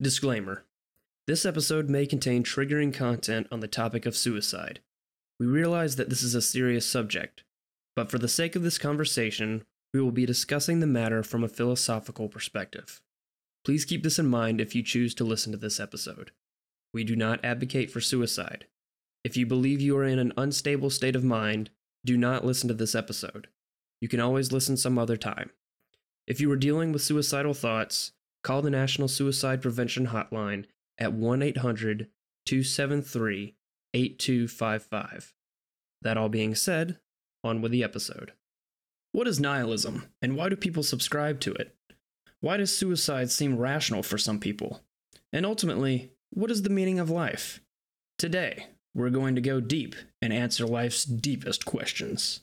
Disclaimer. This episode may contain triggering content on the topic of suicide. We realize that this is a serious subject, but for the sake of this conversation, we will be discussing the matter from a philosophical perspective. Please keep this in mind if you choose to listen to this episode. We do not advocate for suicide. If you believe you are in an unstable state of mind, do not listen to this episode. You can always listen some other time. If you are dealing with suicidal thoughts, call the National Suicide Prevention Hotline at 1-800-273-8255. That all being said, on with the episode. What is nihilism, and why do people subscribe to it? Why does suicide seem rational for some people? And ultimately, what is the meaning of life? Today, we're going to go deep and answer life's deepest questions.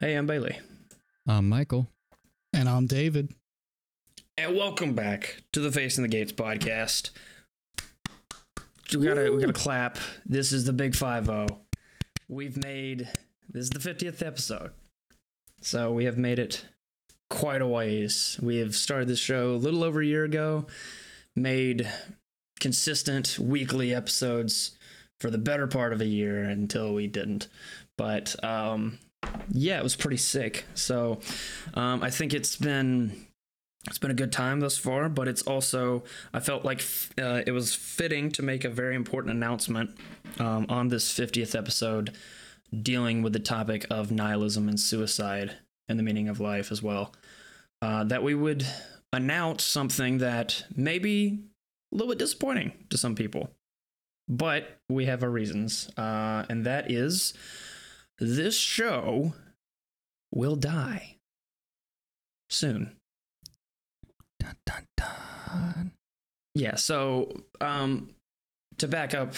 Hey, I'm Bailey. I'm Michael. And I'm David. And welcome back to the Facing the Gates podcast. We gotta clap. This is the big 5-0. This is the 50th episode. So we have made it quite a ways. We have started this show a little over a year ago, made consistent weekly episodes for the better part of a year until we didn't. But, yeah, it was pretty sick. So I think it's been a good time thus far, but it's also, I felt like it was fitting to make a very important announcement on this 50th episode dealing with the topic of nihilism and suicide and the meaning of life as well, that we would announce something that may be a little bit disappointing to some people, but we have our reasons, and that is... this show will die soon. Dun, dun, dun. Yeah, so to back up,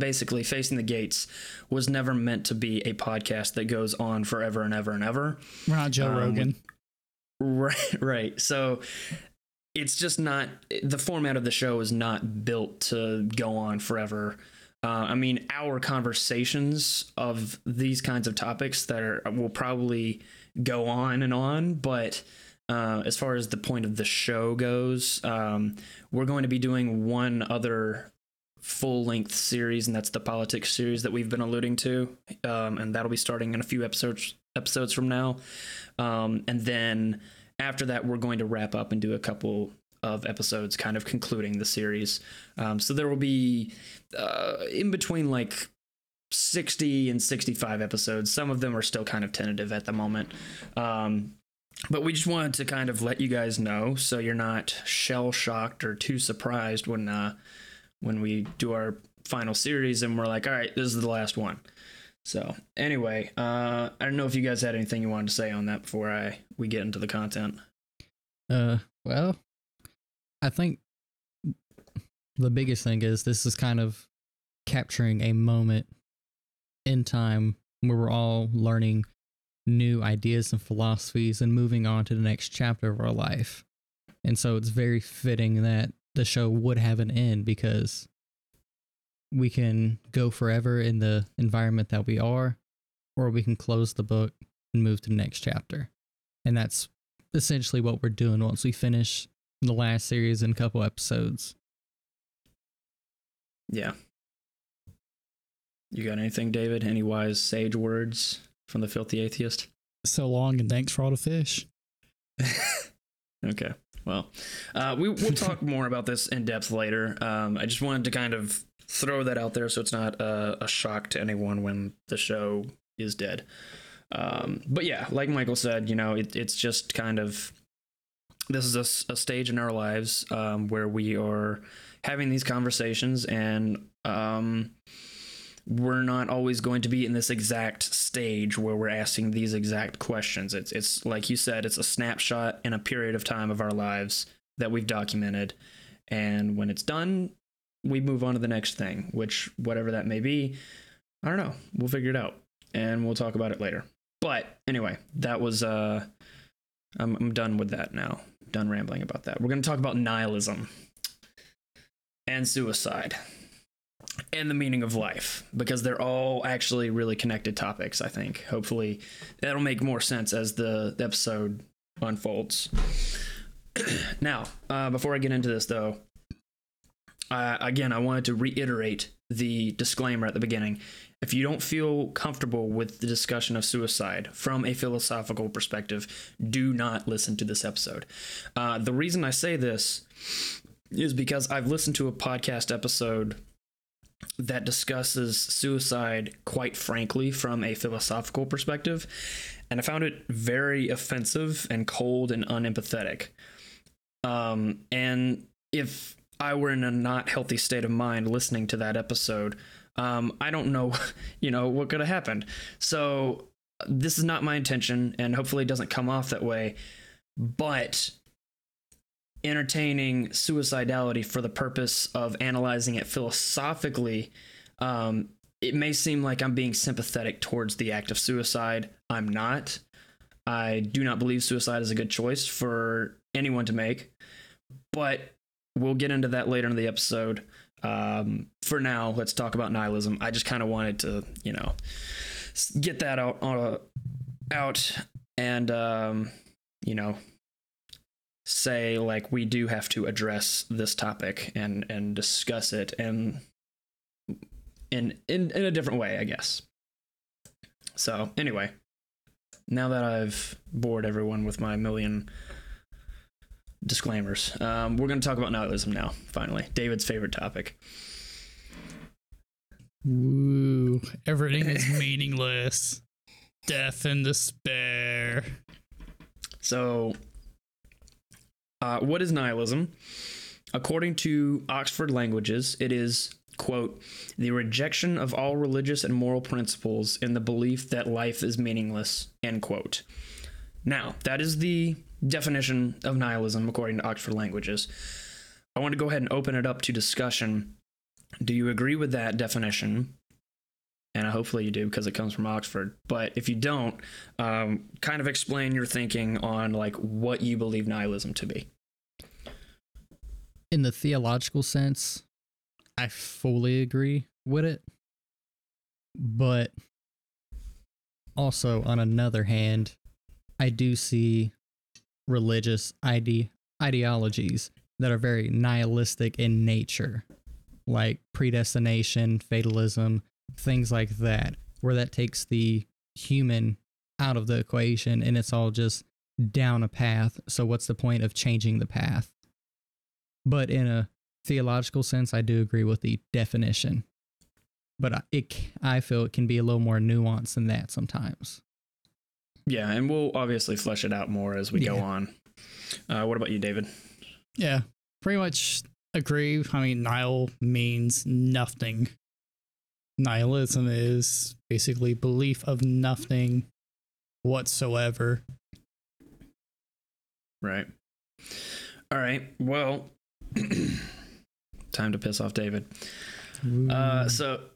basically, Facing the Gates was never meant to be a podcast that goes on forever and ever and ever. We're not Joe Rogan. Right. So it's just not, the format of the show is not built to go on forever. I mean, our conversations of these kinds of topics will probably go on and on, but as far as the point of the show goes, we're going to be doing one other full-length series, and that's the politics series that we've been alluding to, and that'll be starting in a few episodes from now. And then after that, we're going to wrap up and do a couple of episodes kind of concluding the series. So there will be in between like 60 and 65 episodes. Some of them are still kind of tentative at the moment. But we just wanted to kind of let you guys know so you're not shell-shocked or too surprised when we do our final series and we're like, all right, this is the last one. So anyway, I don't know if you guys had anything you wanted to say on that before we get into the content. Well... I think the biggest thing is this is kind of capturing a moment in time where we're all learning new ideas and philosophies and moving on to the next chapter of our life. And so it's very fitting that the show would have an end because we can go forever in the environment that we are, or we can close the book and move to the next chapter. And that's essentially what we're doing once we finish the last series and couple episodes. Yeah. You got anything, David? Any wise sage words from the filthy atheist? So long and thanks for all the fish. Okay. Well, we'll talk more about this in depth later. I just wanted to kind of throw that out there so it's not a shock to anyone when the show is dead. But yeah, like Michael said, you know, it's just kind of... this is a stage in our lives where we are having these conversations and we're not always going to be in this exact stage where we're asking these exact questions. It's like you said, it's a snapshot in a period of time of our lives that we've documented. And when it's done, we move on to the next thing, which whatever that may be, I don't know. We'll figure it out and we'll talk about it later. But anyway, that was, I'm done with that now. Done rambling about that. We're going to talk about nihilism and suicide and the meaning of life, because they're all actually really connected topics, I think. Hopefully that'll make more sense as the episode unfolds. Now, before I get into this, though, again, I wanted to reiterate the disclaimer at the beginning. If you don't feel comfortable with the discussion of suicide from a philosophical perspective, do not listen to this episode. The reason I say this is because I've listened to a podcast episode that discusses suicide, quite frankly, from a philosophical perspective, and I found it very offensive and cold and unempathetic. And if I were in a not healthy state of mind listening to that episode, I don't know, what could have happened. So this is not my intention, and hopefully it doesn't come off that way, but entertaining suicidality for the purpose of analyzing it philosophically, it may seem like I'm being sympathetic towards the act of suicide. I'm not. I do not believe suicide is a good choice for anyone to make, but we'll get into that later in the episode. For now, let's talk about nihilism. I just kind of wanted to, get that out and, say like we do have to address this topic and discuss it and in a different way, I guess. So anyway, now that I've bored everyone with my million disclaimers, we're going to talk about nihilism now, finally. David's favorite topic. Woo. Everything is meaningless. Death and despair. So, what is nihilism? According to Oxford Languages, it is, quote, the rejection of all religious and moral principles in the belief that life is meaningless, end quote. Now, that is the definition of nihilism according to Oxford Languages. I want to go ahead and open it up to discussion. Do you agree with that definition? And hopefully you do, because it comes from Oxford. But if you don't, kind of explain your thinking on like what you believe nihilism to be. In the theological sense, I fully agree with it. But also, on another hand, I do see religious ideologies that are very nihilistic in nature, like predestination, fatalism, things like that, where that takes the human out of the equation and it's all just down a path. So what's the point of changing the path? But in a theological sense, I do agree with the definition, but I feel it can be a little more nuanced than that sometimes. Yeah, and we'll obviously flesh it out more as we go on. What about you, David? Yeah, pretty much agree. I mean, nihil means nothing. Nihilism is basically belief of nothing whatsoever. Right. All right, well, time to piss off David. So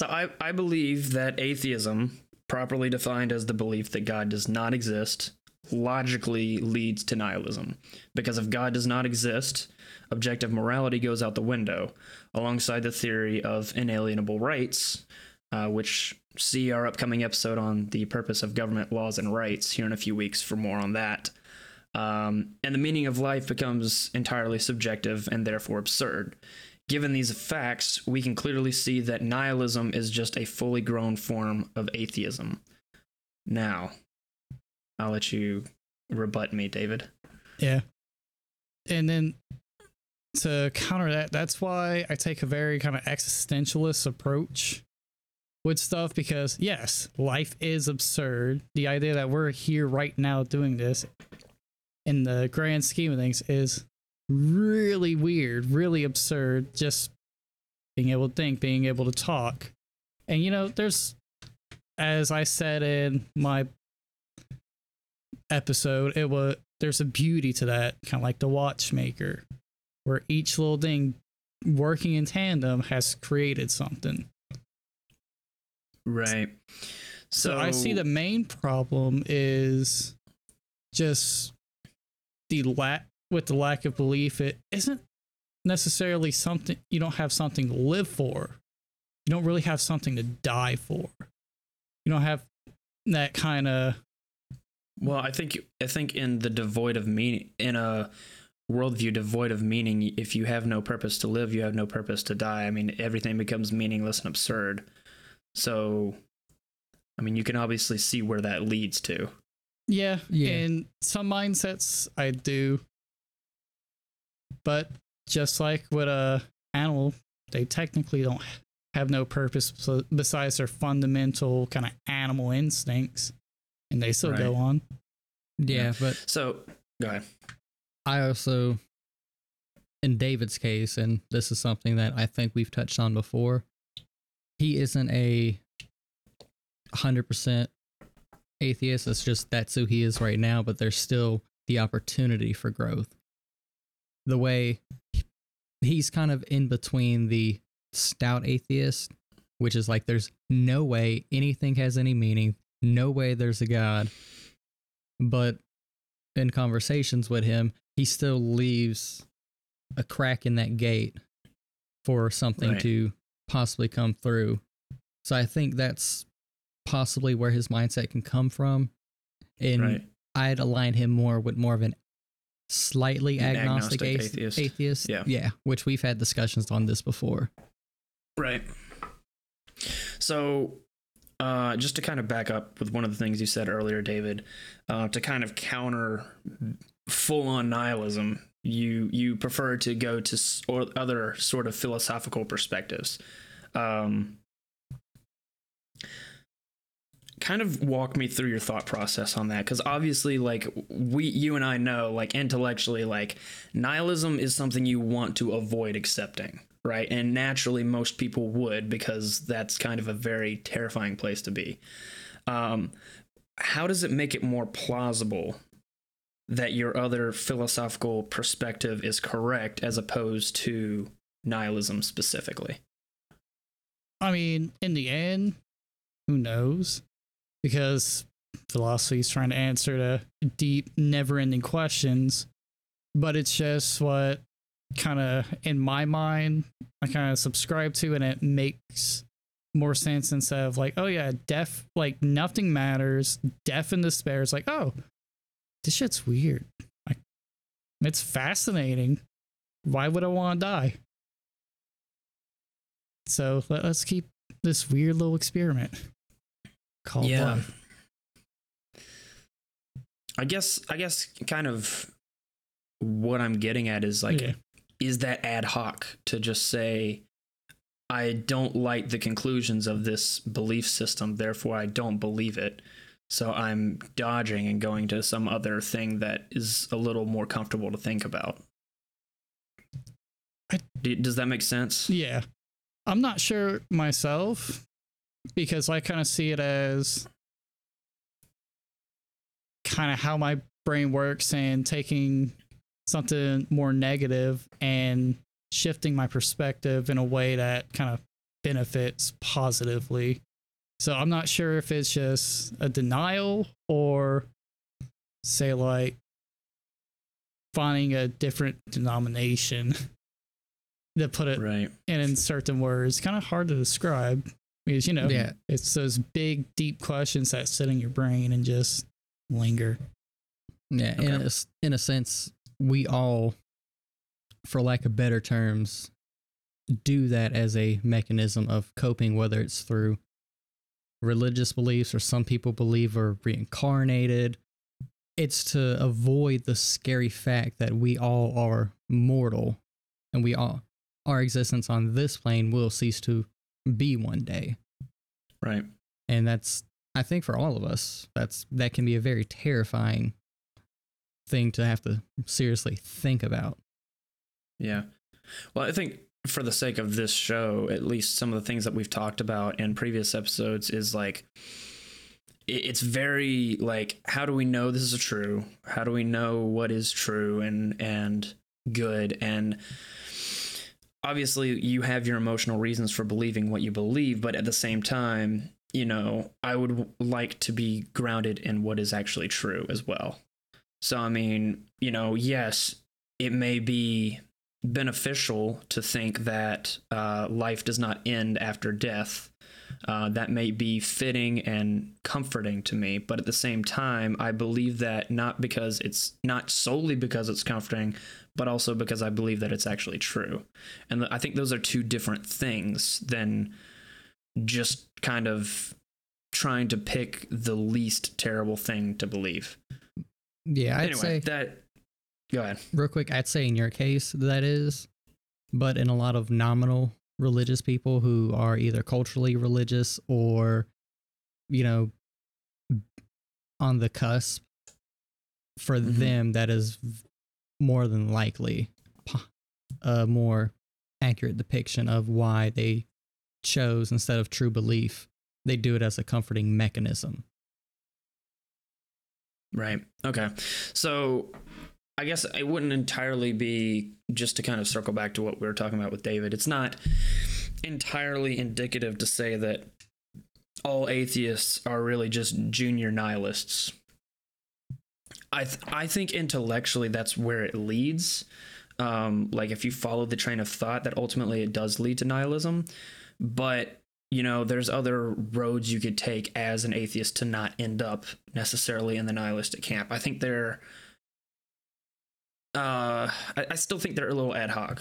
I believe that atheism, properly defined as the belief that God does not exist, logically leads to nihilism. Because if God does not exist, objective morality goes out the window, alongside the theory of inalienable rights, which see our upcoming episode on the purpose of government, laws, and rights here in a few weeks for more on that. And the meaning of life becomes entirely subjective and therefore absurd. Given these facts, we can clearly see that nihilism is just a fully grown form of atheism. Now, I'll let you rebut me, David. Yeah. And then to counter that, that's why I take a very kind of existentialist approach with stuff, because yes, life is absurd. The idea that we're here right now doing this in the grand scheme of things is really weird, really absurd, just being able to think, being able to talk. And, you know, there's, as I said in my episode, there's a beauty to that, kind of like the watchmaker, where each little thing working in tandem has created something. Right. So I see the main problem is just the lack of belief. It isn't necessarily something, you don't have something to live for. You don't really have something to die for. You don't have that kind of. Well, I think in the devoid of meaning, in a worldview devoid of meaning, if you have no purpose to live, you have no purpose to die. I mean, everything becomes meaningless and absurd. So, I mean, you can obviously see where that leads to. Yeah. In some mindsets, I do. But just like with a animal, they technically don't have no purpose besides their fundamental kind of animal instincts, and they still go on. Yeah, but so go ahead. I also, in David's case, and this is something that I think we've touched on before, he isn't a 100% atheist. It's just that's who he is right now, but there's still the opportunity for growth. The way he's kind of in between the stout atheist, which is like there's no way anything has any meaning, no way there's a God, but in conversations with him, he still leaves a crack in that gate for something to possibly come through. So I think that's possibly where his mindset can come from. And I'd align him more with more of an slightly agnostic atheist. Yeah, which we've had discussions on this before. Right. So just to kind of back up with one of the things you said earlier, David, to kind of counter full-on nihilism, you prefer to go to other sort of philosophical perspectives. Kind of walk me through your thought process on that, because obviously, like you and I know, like intellectually, like nihilism is something you want to avoid accepting, right? And naturally, most people would, because that's kind of a very terrifying place to be. How does it make it more plausible that your other philosophical perspective is correct as opposed to nihilism specifically? I mean, in the end, who knows? Because philosophy is trying to answer the deep, never-ending questions, but it's just what kind of, in my mind, I kind of subscribe to, and it makes more sense instead of like, oh yeah, death, like nothing matters, death and despair is like, oh, this shit's weird. Like, it's fascinating. Why would I want to die? So let's keep this weird little experiment called life. I guess kind of what I'm getting at is like, is that ad hoc to just say, I don't like the conclusions of this belief system, therefore I don't believe it. So I'm dodging and going to some other thing that is a little more comfortable to think about. Does that make sense? Yeah. I'm not sure myself, because I kind of see it as kind of how my brain works, and taking something more negative and shifting my perspective in a way that kind of benefits positively. So I'm not sure if it's just a denial or, say, like finding a different denomination to put it in certain words. It's kind of hard to describe because, you know, it's those big, deep questions that sit in your brain and just linger. Yeah, okay. And in a sense, we all, for lack of better terms, do that as a mechanism of coping, whether it's through religious beliefs, or some people believe we're reincarnated. It's to avoid the scary fact that we all are mortal, and we all, our existence on this plane will cease to be one day. Right. And that's, I think for all of us, that can be a very terrifying thing to have to seriously think about. Yeah. Well, I think for the sake of this show, at least some of the things that we've talked about in previous episodes is like, it's very like, how do we know this is true? How do we know what is true and good? And obviously you have your emotional reasons for believing what you believe, but at the same time, you know, I would like to be grounded in what is actually true as well. So, I mean, you know, yes, it may be beneficial to think that life does not end after death. That may be fitting and comforting to me, but at the same time, I believe that not because it's not solely because it's comforting, but also because I believe that it's actually true. And I think those are two different things than just kind of trying to pick the least terrible thing to believe. Yeah, go ahead. Real quick, I'd say in your case that is, but in a lot of nominal religious people who are either culturally religious or, you know, on the cusp, for them, that is more than likely a more accurate depiction of why they chose, instead of true belief, they do it as a comforting mechanism. Right. Okay. So I guess it wouldn't entirely be, just to kind of circle back to what we were talking about with David, it's not entirely indicative to say that all atheists are really just junior nihilists. I think intellectually that's where it leads. Like if you follow the train of thought, that ultimately it does lead to nihilism. But, you know, there's other roads you could take as an atheist to not end up necessarily in the nihilistic camp. I think they're I still think they're a little ad hoc,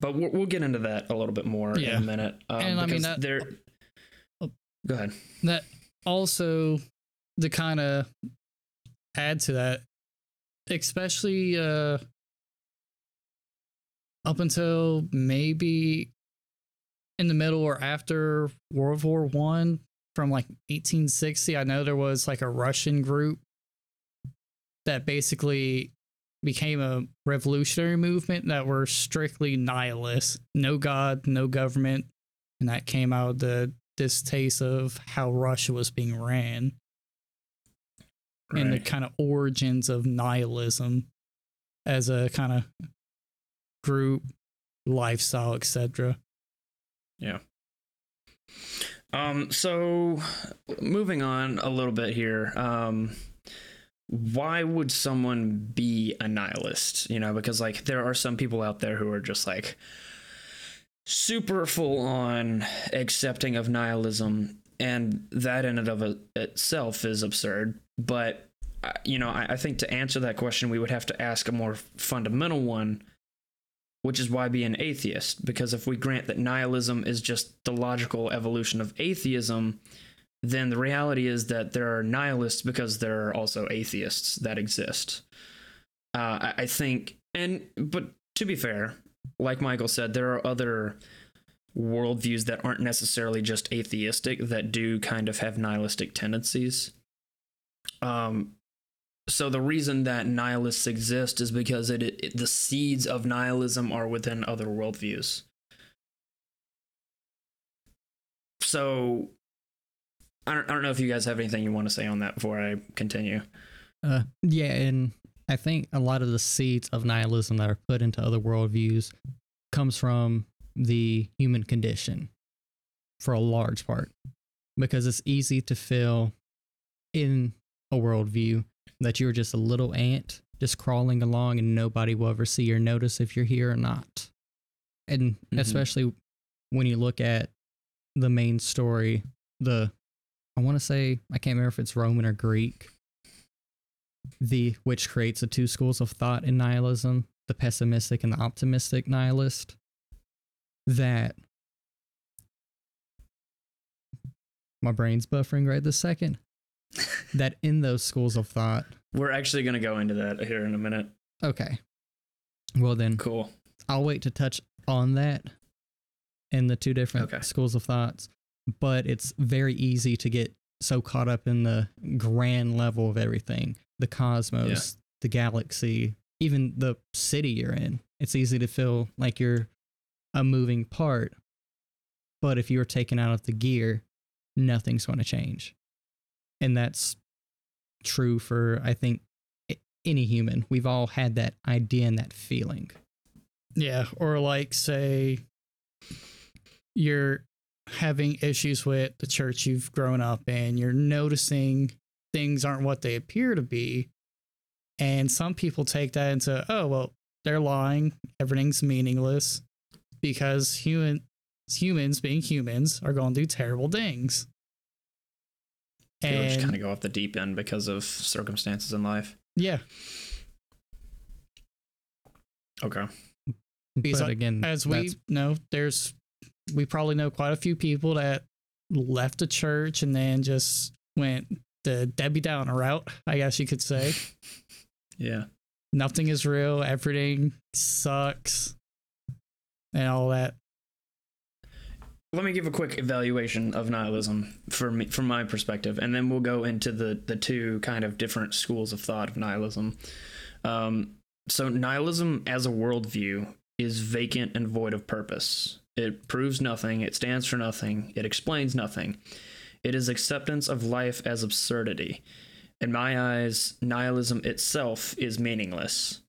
but we'll get into that a little bit more in a minute. And I mean, go ahead. That also, to kind of add to that, especially up until maybe in the middle or after World War I, from like 1860, I know there was like a Russian group that basically became a revolutionary movement that were strictly nihilist, no God, no government. And that came out of the distaste of how Russia was being ran, and the kind of origins of nihilism as a kind of group, lifestyle, etc. Yeah. So moving on a little bit here, why would someone be a nihilist? You know, because like there are some people out there who are just like super full on accepting of nihilism, and that in and of itself is absurd. But, you know, I think to answer that question, we would have to ask a more fundamental one, which is why be an atheist? Because if we grant that nihilism is just the logical evolution of atheism, then the reality is that there are nihilists because there are also atheists that exist. I think, but to be fair, like Michael said, there are other worldviews that aren't necessarily just atheistic that do kind of have nihilistic tendencies. So the reason that nihilists exist is because the seeds of nihilism are within other worldviews. So I don't know if you guys have anything you want to say on that before I continue. Yeah, and I think a lot of the seeds of nihilism that are put into other worldviews comes from the human condition for a large part, because it's easy to feel in a worldview that you're just a little ant just crawling along and nobody will ever see or notice if you're here or not. And especially when you look at the main story, I want to say, I can't remember if it's Roman or Greek, which creates the two schools of thought in nihilism, the pessimistic and the optimistic nihilist, that my brain's buffering right this second, that in those schools of thought. We're actually going to go into that here in a minute. Okay. Well then. Cool. I'll wait to touch on that in the two different schools of thoughts. But it's very easy to get so caught up in the grand level of everything, the cosmos, the galaxy, even the city you're in. It's easy to feel like you're a moving part. But if you are taken out of the gear, nothing's going to change. And that's true for, I think, any human. We've all had that idea and that feeling. Yeah. Or like, say, you're having issues with the church you've grown up in. You're noticing things aren't what they appear to be. And some people take that into, oh, well, they're lying. Everything's meaningless because humans being humans are going to do terrible things. People just kind of go off the deep end because of circumstances in life. Yeah. Okay. Because but again, as we know, we probably know quite a few people that left the church and then just went the Debbie Downer route, I guess you could say. Yeah. Nothing is real. Everything sucks and all that. Let me give a quick evaluation of nihilism from my perspective, and then we'll go into the two kind of different schools of thought of nihilism. So nihilism as a worldview is vacant and void of purpose. It proves nothing. It stands for nothing. It explains nothing. It is acceptance of life as absurdity. In my eyes, nihilism itself is meaningless.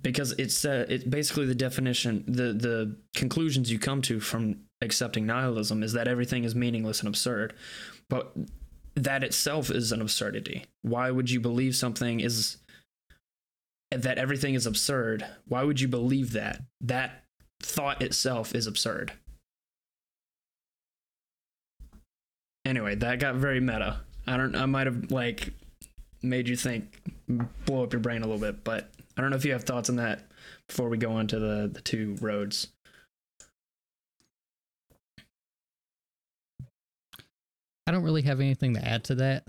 Because it's basically the definition, the conclusions you come to from accepting nihilism is that everything is meaningless and absurd. But that itself is an absurdity. Why would you believe something is that everything is absurd? Why would you believe that? That thought itself is absurd. Anyway, that got very meta. I might have like made you think, blow up your brain a little bit, but I don't know if you have thoughts on that before we go on to the two roads. I don't really have anything to add to that.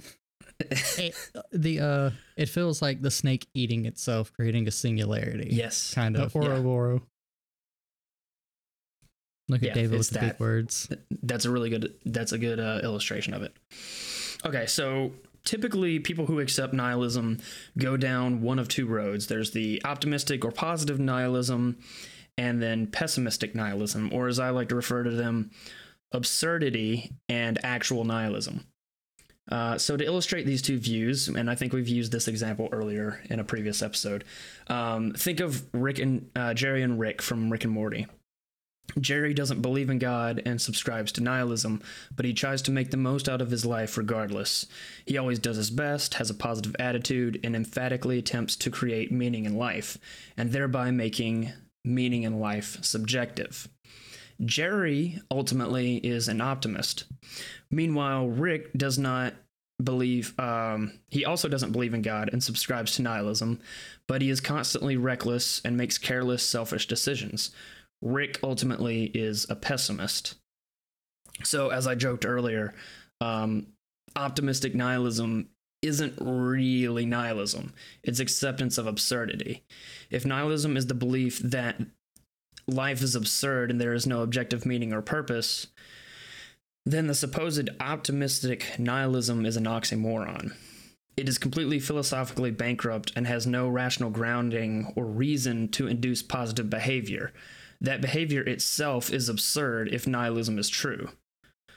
It feels like the snake eating itself, creating a singularity. Yes. Kind of. Ouroboros. Yeah. Look at David with the big words. That's a good illustration of it. Okay, so typically, people who accept nihilism go down one of two roads. There's the optimistic or positive nihilism, and then pessimistic nihilism, or as I like to refer to them, absurdity and actual nihilism. So to illustrate these two views, and I think we've used this example earlier in a previous episode, think of Jerry and Rick from Rick and Morty. Jerry doesn't believe in God and subscribes to nihilism, but he tries to make the most out of his life regardless. He always does his best, has a positive attitude, and emphatically attempts to create meaning in life, and thereby making meaning in life subjective. Jerry ultimately is an optimist. Meanwhile, Rick does not believe, he also doesn't believe in God and subscribes to nihilism, but he is constantly reckless and makes careless, selfish decisions. Rick ultimately is a pessimist. So as I joked earlier, optimistic nihilism isn't really nihilism. It's acceptance of absurdity. If nihilism is the belief that life is absurd and there is no objective meaning or purpose, then the supposed optimistic nihilism is an oxymoron. It is completely philosophically bankrupt and has no rational grounding or reason to induce positive behavior. That behavior itself is absurd if nihilism is true.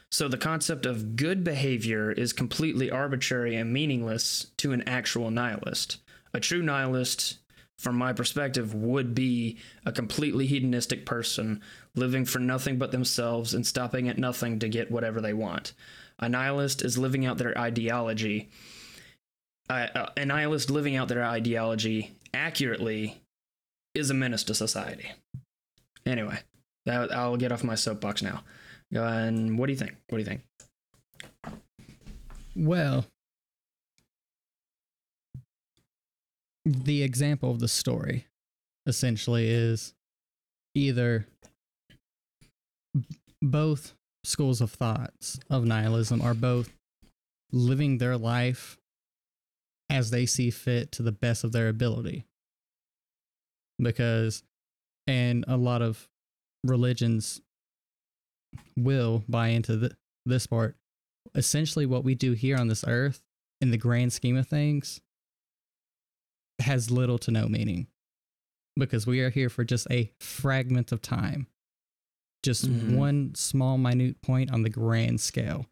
So the concept of good behavior is completely arbitrary and meaningless to an actual nihilist. A true nihilist, from my perspective, would be a completely hedonistic person, living for nothing but themselves and stopping at nothing to get whatever they want. A nihilist is living out their ideology. A nihilist living out their ideology accurately is a menace to society. Anyway, I'll get off my soapbox now. And what do you think? What do you think? Well, the example of the story essentially is either both schools of thoughts of nihilism are both living their life as they see fit to the best of their ability. Because and a lot of religions will buy into this part. Essentially, what we do here on this earth, in the grand scheme of things, has little to no meaning. because we are here for just a fragment of time. Just one small, minute point on the grand scale.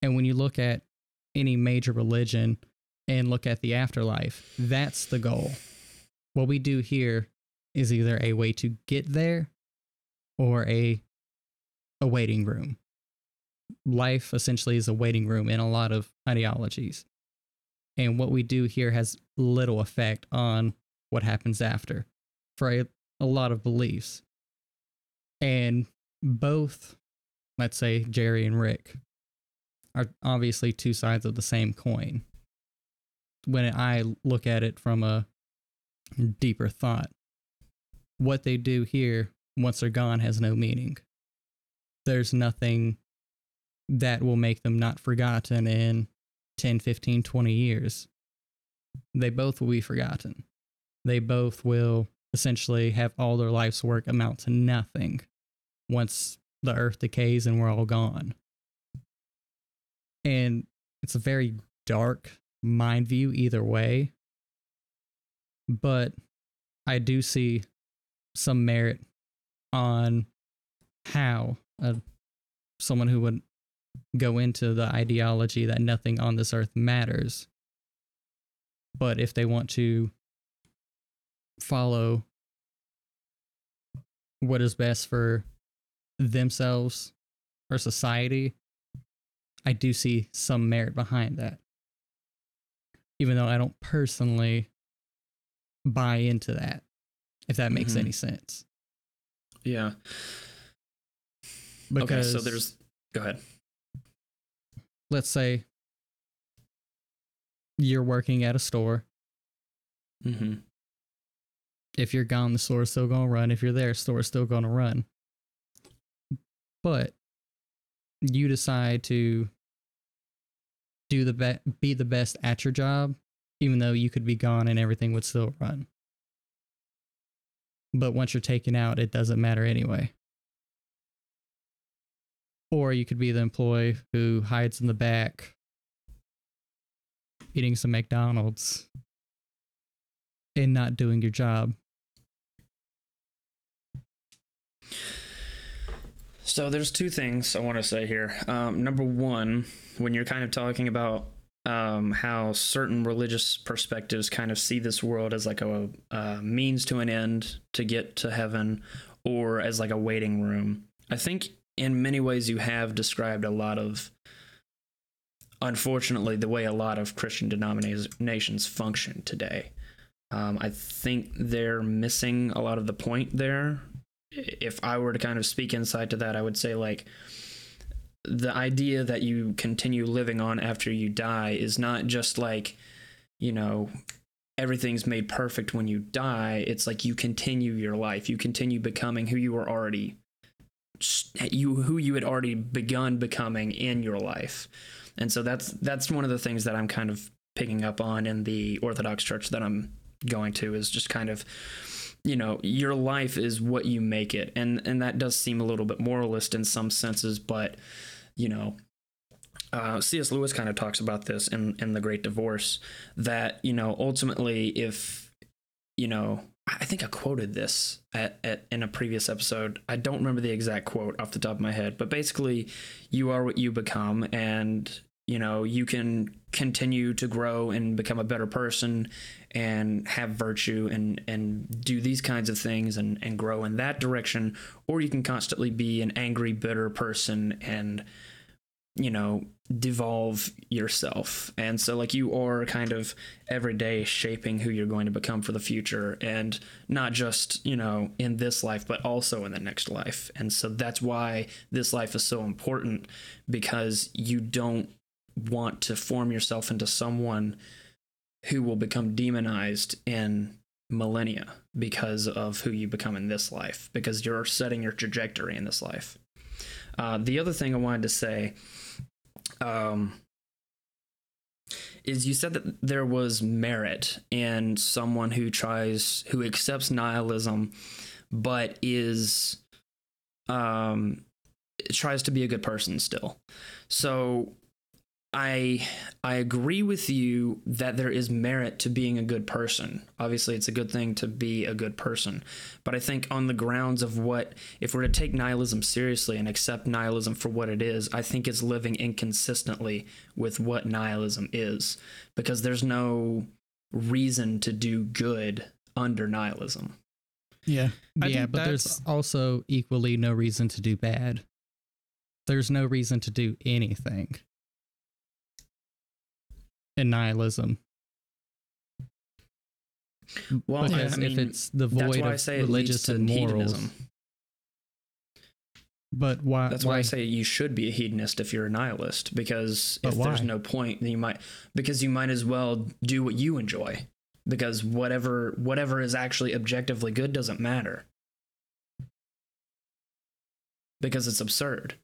And when you look at any major religion and look at the afterlife, that's the goal. What we do here is either a way to get there or a waiting room. Life essentially is a waiting room in a lot of ideologies. And what we do here has little effect on what happens after for a lot of beliefs. And both, let's say, Jerry and Rick are obviously two sides of the same coin. When I look at it from a deeper thought, what they do here once they're gone has no meaning. There's nothing that will make them not forgotten in 10, 15, 20 years. They both will be forgotten. They both will essentially have all their life's work amount to nothing once the earth decays and we're all gone. And it's a very dark mind view either way. But I do see some merit on how someone who would go into the ideology that nothing on this earth matters, but if they want to follow what is best for themselves or society, I do see some merit behind that. Even though I don't personally buy into that, if that makes any sense. Yeah. Because, okay, so there's... Go ahead. Let's say you're working at a store. Mm-hmm. If you're gone, the store's still going to run. If you're there, the store's still going to run. But you decide to be the best at your job, even though you could be gone and everything would still run. But once you're taken out, it doesn't matter anyway. Or you could be the employee who hides in the back, eating some McDonald's and not doing your job. So there's two things I want to say here. Number one, when you're kind of talking about how certain religious perspectives kind of see this world as like a means to an end to get to heaven or as like a waiting room, I think in many ways, you have described a lot of, unfortunately, the way a lot of Christian denominations function today. I think they're missing a lot of the point there. If I were to kind of speak insight to that, I would say, like, the idea that you continue living on after you die is not just like, you know, everything's made perfect when you die. It's like you continue your life. You continue becoming who you were already who you had already begun becoming in your life. And so that's one of the things that I'm kind of picking up on in the Orthodox church that I'm going to, is just kind of, you know, your life is what you make it. And that does seem a little bit moralist in some senses, but, you know, C.S. Lewis kind of talks about this in The Great Divorce, that, you know, ultimately if, you know, I think I quoted this in a previous episode. I don't remember the exact quote off the top of my head, but basically you are what you become, and, you know, you can continue to grow and become a better person and have virtue and do these kinds of things and grow in that direction, or you can constantly be an angry, bitter person and, you know, devolve yourself. And so, like, you are kind of every day shaping who you're going to become for the future, and not just, you know, in this life, but also in the next life. And so that's why this life is so important, because you don't want to form yourself into someone who will become demonized in millennia because of who you become in this life, because you're setting your trajectory in this life. The other thing I wanted to say is you said that there was merit in someone who accepts nihilism, but is tries to be a good person still. So I agree with you that there is merit to being a good person. Obviously, it's a good thing to be a good person. But I think on the grounds of what, if we're to take nihilism seriously and accept nihilism for what it is, I think it's living inconsistently with what nihilism is, because there's no reason to do good under nihilism. Yeah. Yeah, but there's also equally no reason to do bad. There's no reason to do anything in nihilism. Well, because if it's the void of religious and morals. But why? That's why I say you should be a hedonist if you're a nihilist, because if there's no point, then you might as well do what you enjoy, because whatever is actually objectively good doesn't matter, because it's absurd.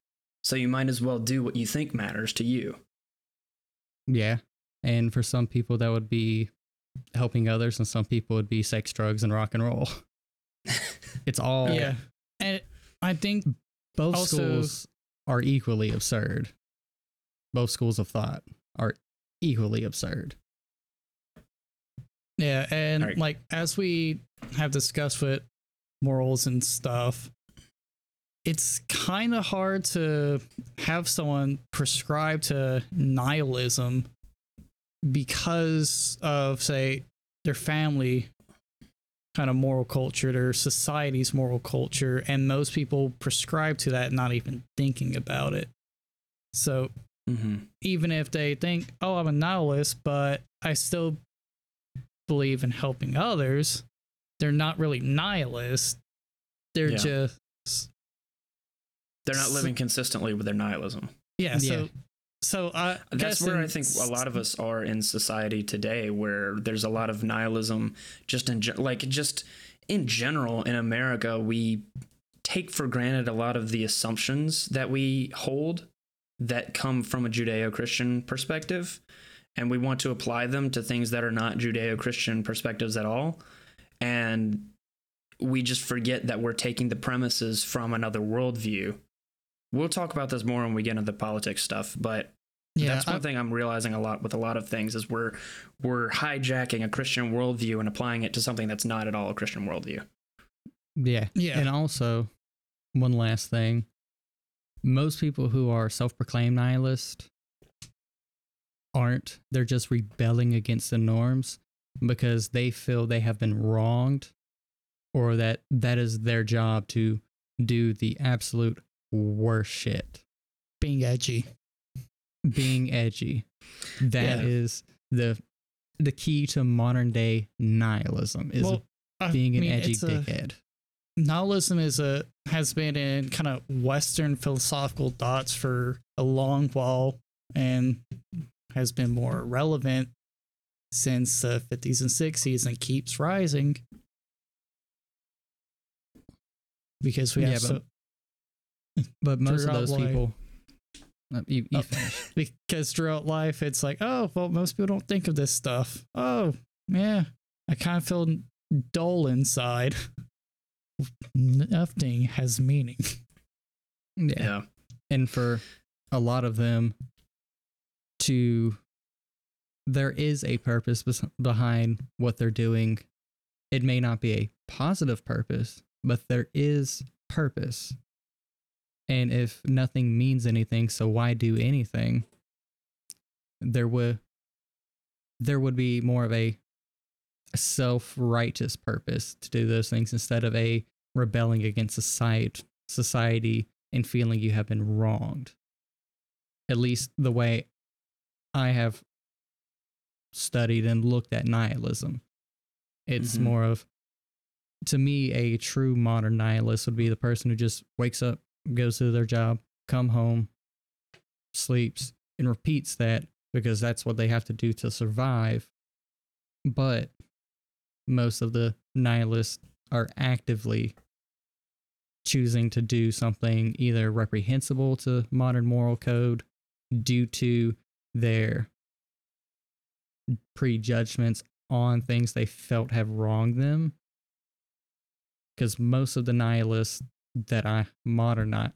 So you might as well do what you think matters to you. Yeah. And for some people, that would be helping others, and some people would be sex, drugs, and rock and roll. It's all... Yeah. And I think both schools are equally absurd. Both schools of thought are equally absurd. Yeah, and right. Like, as we have discussed with morals and stuff, it's kind of hard to have someone prescribe to nihilism because of, say, their family kind of moral culture, their society's moral culture, and most people prescribe to that not even thinking about it. So even if they think, oh, I'm a nihilist, but I still believe in helping others, they're not really nihilists. They're just... They're not living consistently with their nihilism. Yeah, so that's where I think a lot of us are in society today, where there's a lot of nihilism just in general in America. We take for granted a lot of the assumptions that we hold that come from a Judeo-Christian perspective, and we want to apply them to things that are not Judeo-Christian perspectives at all, and we just forget that we're taking the premises from another worldview. We'll talk about this more when we get into the politics stuff, but that's one thing I'm realizing a lot with a lot of things is we're hijacking a Christian worldview and applying it to something that's not at all a Christian worldview. Yeah. And also, one last thing. Most people who are self-proclaimed nihilists aren't. They're just rebelling against the norms because they feel they have been wronged, or that is their job to do the absolute worse shit. Being edgy. That is the key to modern day nihilism, is being an edgy dickhead. Nihilism has been in kind of Western philosophical thoughts for a long while, and has been more relevant since the 50s and 60s, and keeps rising because we have But most of those people, because throughout life, it's like, oh, well, most people don't think of this stuff. Oh, yeah, I kind of feel dull inside. Nothing has meaning. Yeah. And for a lot of them, there is a purpose behind what they're doing. It may not be a positive purpose, but there is purpose. And if nothing means anything, so why do anything? There would be more of a self-righteous purpose to do those things instead of a rebelling against society and feeling you have been wronged. At least the way I have studied and looked at nihilism. It's more of, to me, a true modern nihilist would be the person who just wakes up, goes to their job, come home, sleeps, and repeats that because that's what they have to do to survive. But most of the nihilists are actively choosing to do something either reprehensible to modern moral code due to their prejudgments on things they felt have wronged them. Because most of the nihilists that I've met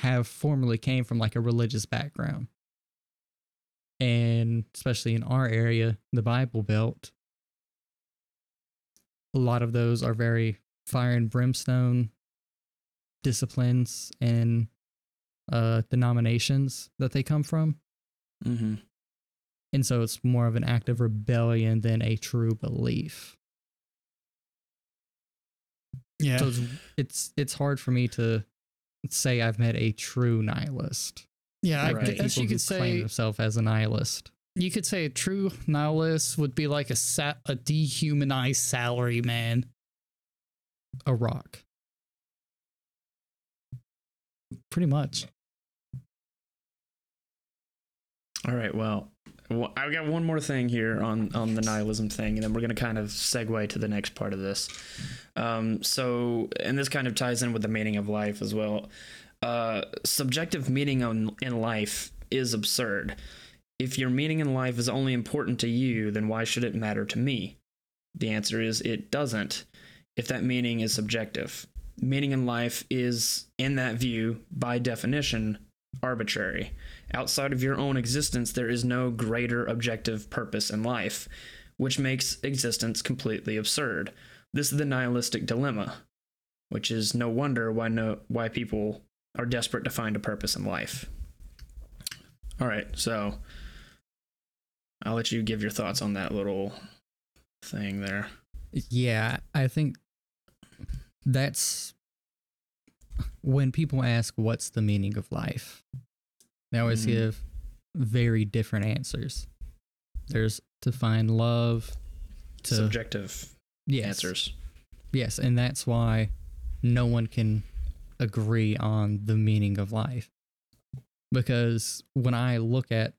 have formerly came from like a religious background. And especially in our area, the Bible Belt, a lot of those are very fire and brimstone disciplines and denominations that they come from. Mm-hmm. And so it's more of an act of rebellion than a true belief. Yeah. So it's hard for me to say I've met a true nihilist. Yeah, I guess you could say claim himself as a nihilist. You could say a true nihilist would be like a dehumanized salaryman, a rock. Pretty much. All right. Well, I've got one more thing here on the nihilism thing, and then we're going to kind of segue to the next part of this. And this kind of ties in with the meaning of life as well. Subjective meaning in life is absurd. If your meaning in life is only important to you, then why should it matter to me? The answer is it doesn't, if that meaning is subjective. Meaning in life is, in that view, by definition, arbitrary. Outside of your own existence, there is no greater objective purpose in life, which makes existence completely absurd. This is the nihilistic dilemma, which is no wonder why people are desperate to find a purpose in life. All right, so I'll let you give your thoughts on that little thing there. Yeah, I think that's when people ask, what's the meaning of life? They always give very different answers. There's to find love. Subjective answers. Yes, and that's why no one can agree on the meaning of life. Because when I look at,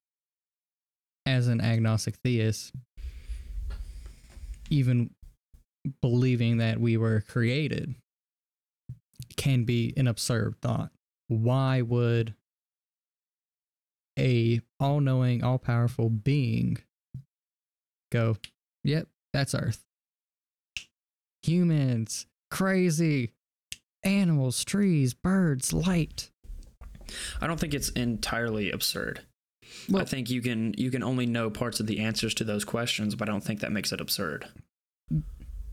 as an agnostic theist, even believing that we were created can be an absurd thought. Why would a all-knowing, all-powerful being go, yep, that's Earth. Humans, crazy, animals, trees, birds, light. I don't think it's entirely absurd. Well, I think you can only know parts of the answers to those questions, but I don't think that makes it absurd.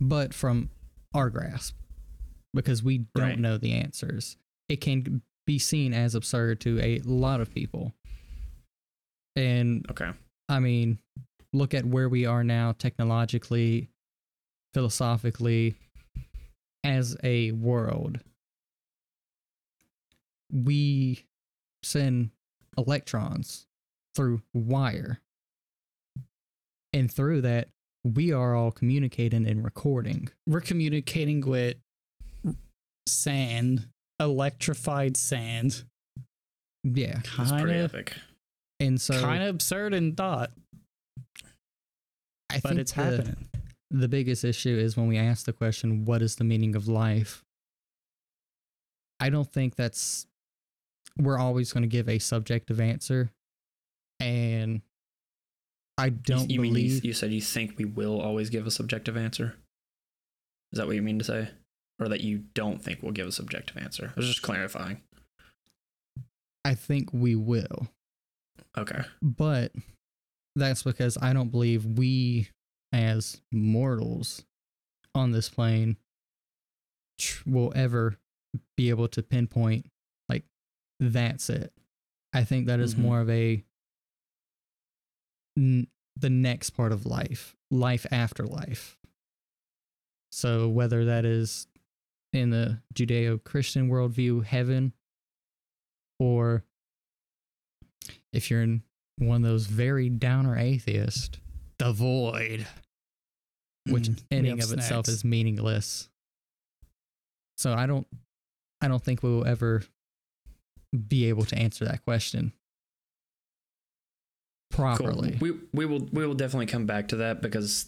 But from our grasp, because we don't know the answers, it can be seen as absurd to a lot of people. And I mean, look at where we are now technologically, philosophically, as a world. We send electrons through wire. And through that, we are all communicating and recording. We're communicating with sand, electrified sand. Yeah. That's pretty epic. And so, kind of absurd in thought. I think it's happening. The biggest issue is when we ask the question, what is the meaning of life? I don't think we're always going to give a subjective answer. And I don't believe. You said you think we will always give a subjective answer? Is that what you mean to say? Or that you don't think we'll give a subjective answer? I was just clarifying. I think we will. Okay. But that's because I don't believe we, as mortals on this plane, will ever be able to pinpoint, like, that's it. I think that is more of the next part of life, life after life. So whether that is in the Judeo-Christian worldview, heaven, or if you're in one of those very downer atheists, the void, which in and of itself is meaningless. So I don't think we will ever be able to answer that question properly. Cool. We will definitely come back to that, because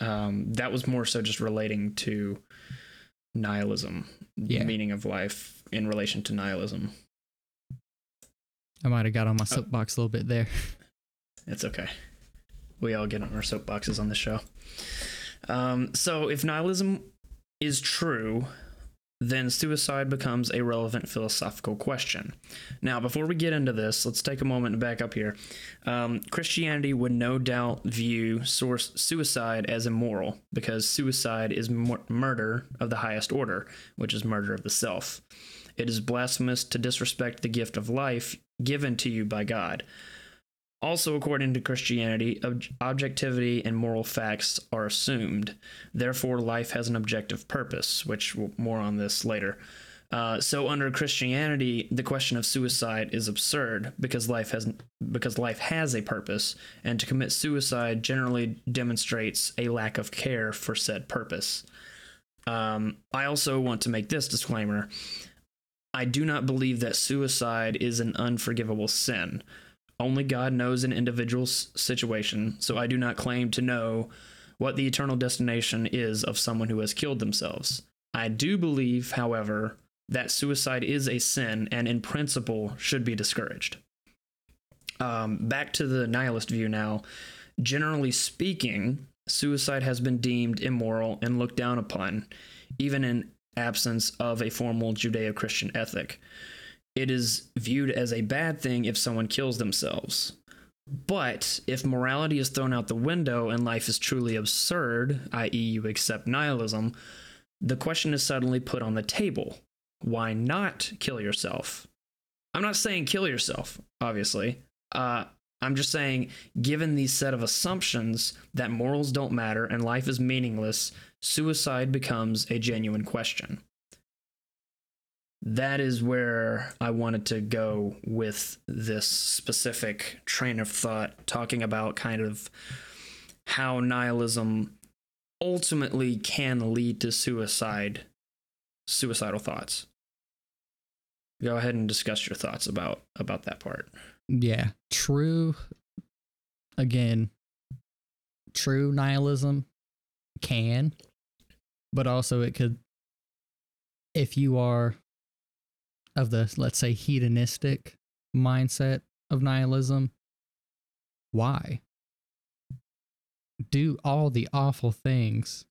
that was more so just relating to nihilism, the meaning of life in relation to nihilism. I might have got on my soapbox a little bit there. It's okay. We all get on our soapboxes on this show. So if nihilism is true, then suicide becomes a relevant philosophical question. Now, before we get into this, let's take a moment to back up here. Christianity would no doubt view suicide as immoral, because suicide is murder of the highest order, which is murder of the self. It is blasphemous to disrespect the gift of life given to you by God. Also, according to Christianity, objectivity and moral facts are assumed. Therefore, life has an objective purpose, which we'll, more on this later. So under Christianity, the question of suicide is absurd because life has a purpose, and to commit suicide generally demonstrates a lack of care for said purpose. I also want to make this disclaimer. I do not believe that suicide is an unforgivable sin. Only God knows an individual's situation, so I do not claim to know what the eternal destination is of someone who has killed themselves. I do believe, however, that suicide is a sin and in principle should be discouraged. Back to the nihilist view now. Generally speaking, suicide has been deemed immoral and looked down upon, even in absence of a formal Judeo-Christian ethic. It is viewed as a bad thing if someone kills themselves. But if morality is thrown out the window and life is truly absurd, i.e. you accept nihilism, the question is suddenly put on the table. Why not kill yourself? I'm not saying kill yourself, obviously. I'm just saying, given these set of assumptions that morals don't matter and life is meaningless, suicide becomes a genuine question. That is where I wanted to go with this specific train of thought, talking about kind of how nihilism ultimately can lead to suicidal thoughts. Go ahead and discuss your thoughts about that part. Yeah, true nihilism can, but also it could, if you are of the, let's say, hedonistic mindset of nihilism, why do all the awful things?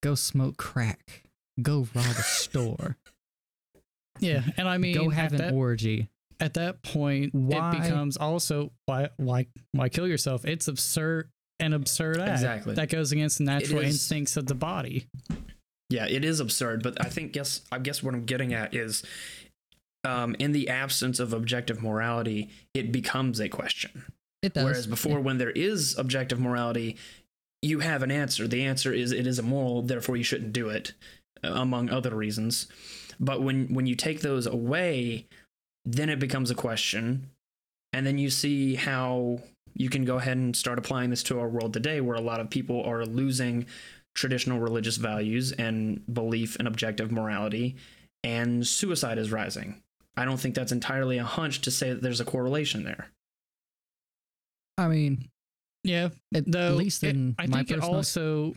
Go smoke crack. Go rob a store. Yeah, and I mean, go have an orgy. At that point, why? It becomes also why kill yourself? It's absurd act. Exactly. That goes against the natural instincts of the body. Yeah, it is absurd, but I guess what I'm getting at is, in the absence of objective morality, it becomes a question. It does. Whereas before, when there is objective morality, you have an answer. The answer is it is immoral, therefore you shouldn't do it, among other reasons. But when you take those away, then it becomes a question, and then you see how you can go ahead and start applying this to our world today, where a lot of people are losing traditional religious values and belief in objective morality, and suicide is rising. I don't think that's entirely a hunch to say that there's a correlation there. I mean, yeah, though, at least in my personal... I think it also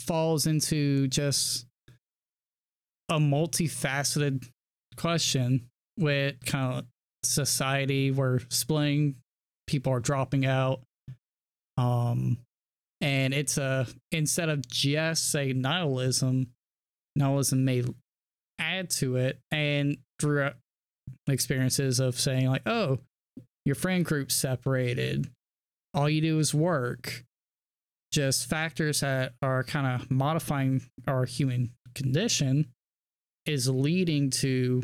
falls into just a multifaceted question with kind of society, where splitting, people are dropping out, and it's instead of just say nihilism may add to it, and through experiences of saying like, oh, your friend group's separated, all you do is work, just factors that are kind of modifying our human condition is leading to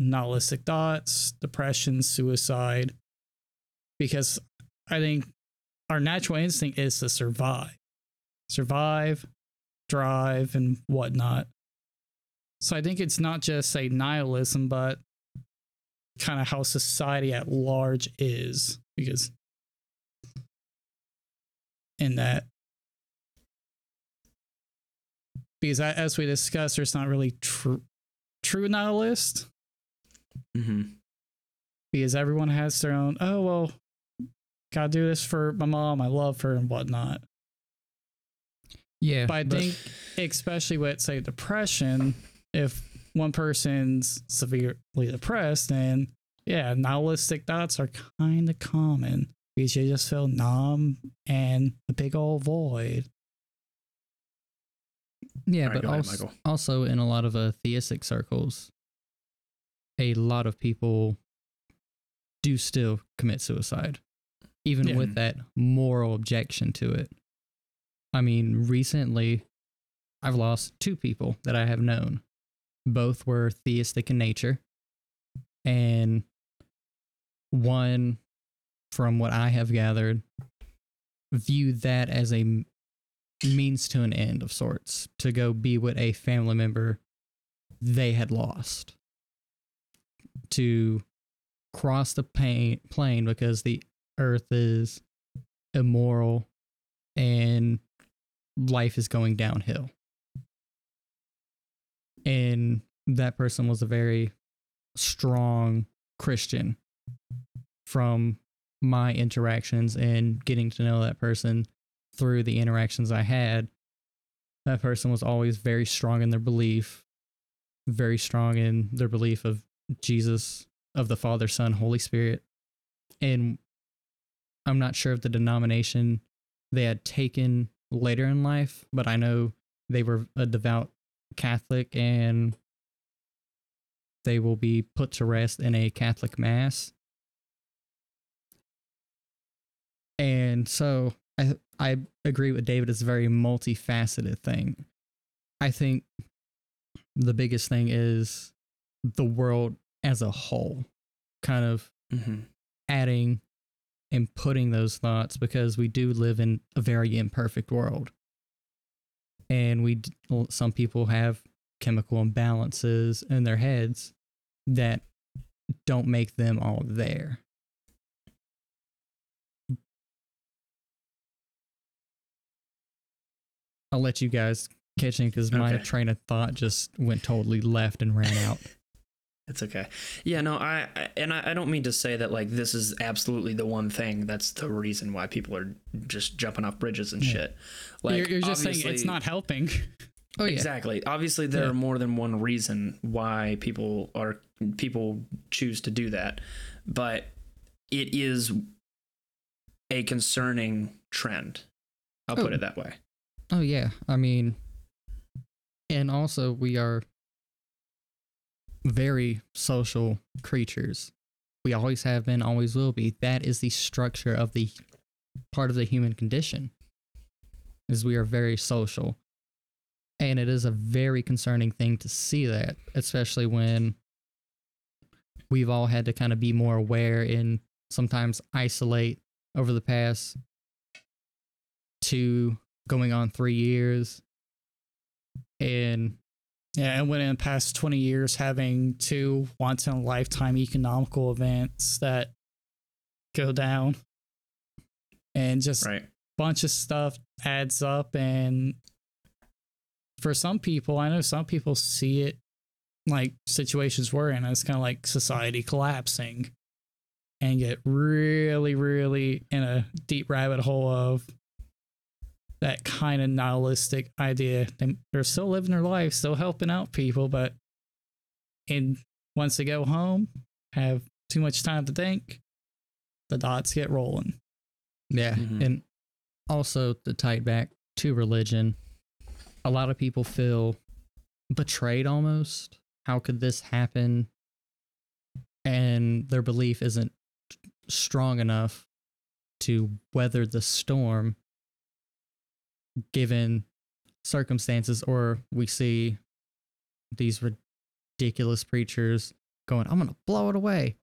nihilistic thoughts, depression, suicide, because I think our natural instinct is to survive, drive, and whatnot. So I think it's not just a nihilism, but kind of how society at large is, because in that, because as we discussed, there's not really true nihilist, mm-hmm. because everyone has their own, oh, well, gotta do this for my mom, I love her, and whatnot. Yeah. But I think, especially with, say, depression, if one person's severely depressed, then, yeah, nihilistic thoughts are kind of common, because you just feel numb and a big old void. Yeah, right, but also in a lot of theistic circles, a lot of people do still commit suicide, even with that moral objection to it. I mean, recently, I've lost two people that I have known. Both were theistic in nature, and one, from what I have gathered, viewed that as a means to an end of sorts, to go be with a family member they had lost, to cross the plane because the earth is immoral and life is going downhill. And that person was a very strong Christian. From my interactions and getting to know that person through the interactions I had, that person was always very strong in their belief, of Jesus, of the Father, Son, Holy Spirit. And I'm not sure of the denomination they had taken later in life, but I know they were a devout Catholic, and they will be put to rest in a Catholic mass. And so I agree with David. It's a very multifaceted thing. I think the biggest thing is the world as a whole, kind of adding and putting those thoughts, because we do live in a very imperfect world. And some people have chemical imbalances in their heads that don't make them all there. I'll let you guys catch in because my train of thought just went totally left and ran out. It's okay. Yeah, no, I don't mean to say that like this is absolutely the one thing that's the reason why people are just jumping off bridges and shit. Like you're just saying it's not helping. Oh, yeah. Exactly. Obviously, there are more than one reason why people choose to do that, but it is a concerning trend. I'll put it that way. Oh yeah, I mean, and also we are very social creatures. We always have been, always will be. That is the structure of the part of the human condition, is we are very social. And it is a very concerning thing to see that, especially when we've all had to kind of be more aware and sometimes isolate over the past 2 going on 3 years. And yeah, and within the past 20 years, having 2 once-in-a-lifetime economical events that go down, and just a bunch of stuff adds up. And for some people, I know some people see it like situations we're in, it's kind of like society collapsing, and get really, really in a deep rabbit hole of that kind of nihilistic idea. They're still living their life, still helping out people, but once they go home, have too much time to think, the dots get rolling. Yeah, and also to tie it back to religion, a lot of people feel betrayed almost. How could this happen? And their belief isn't strong enough to weather the storm given circumstances, or we see these ridiculous preachers going, I'm going to blow it away.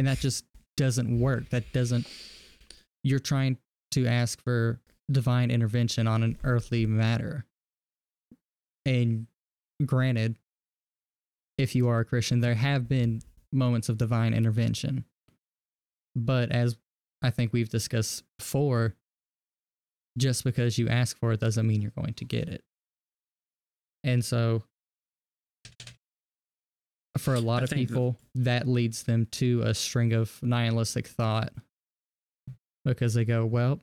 And that just doesn't work. You're trying to ask for divine intervention on an earthly matter. And granted, if you are a Christian, there have been moments of divine intervention. But as I think we've discussed before, just because you ask for it doesn't mean you're going to get it. And so for a lot of people, that leads them to a string of nihilistic thought, because they go, well,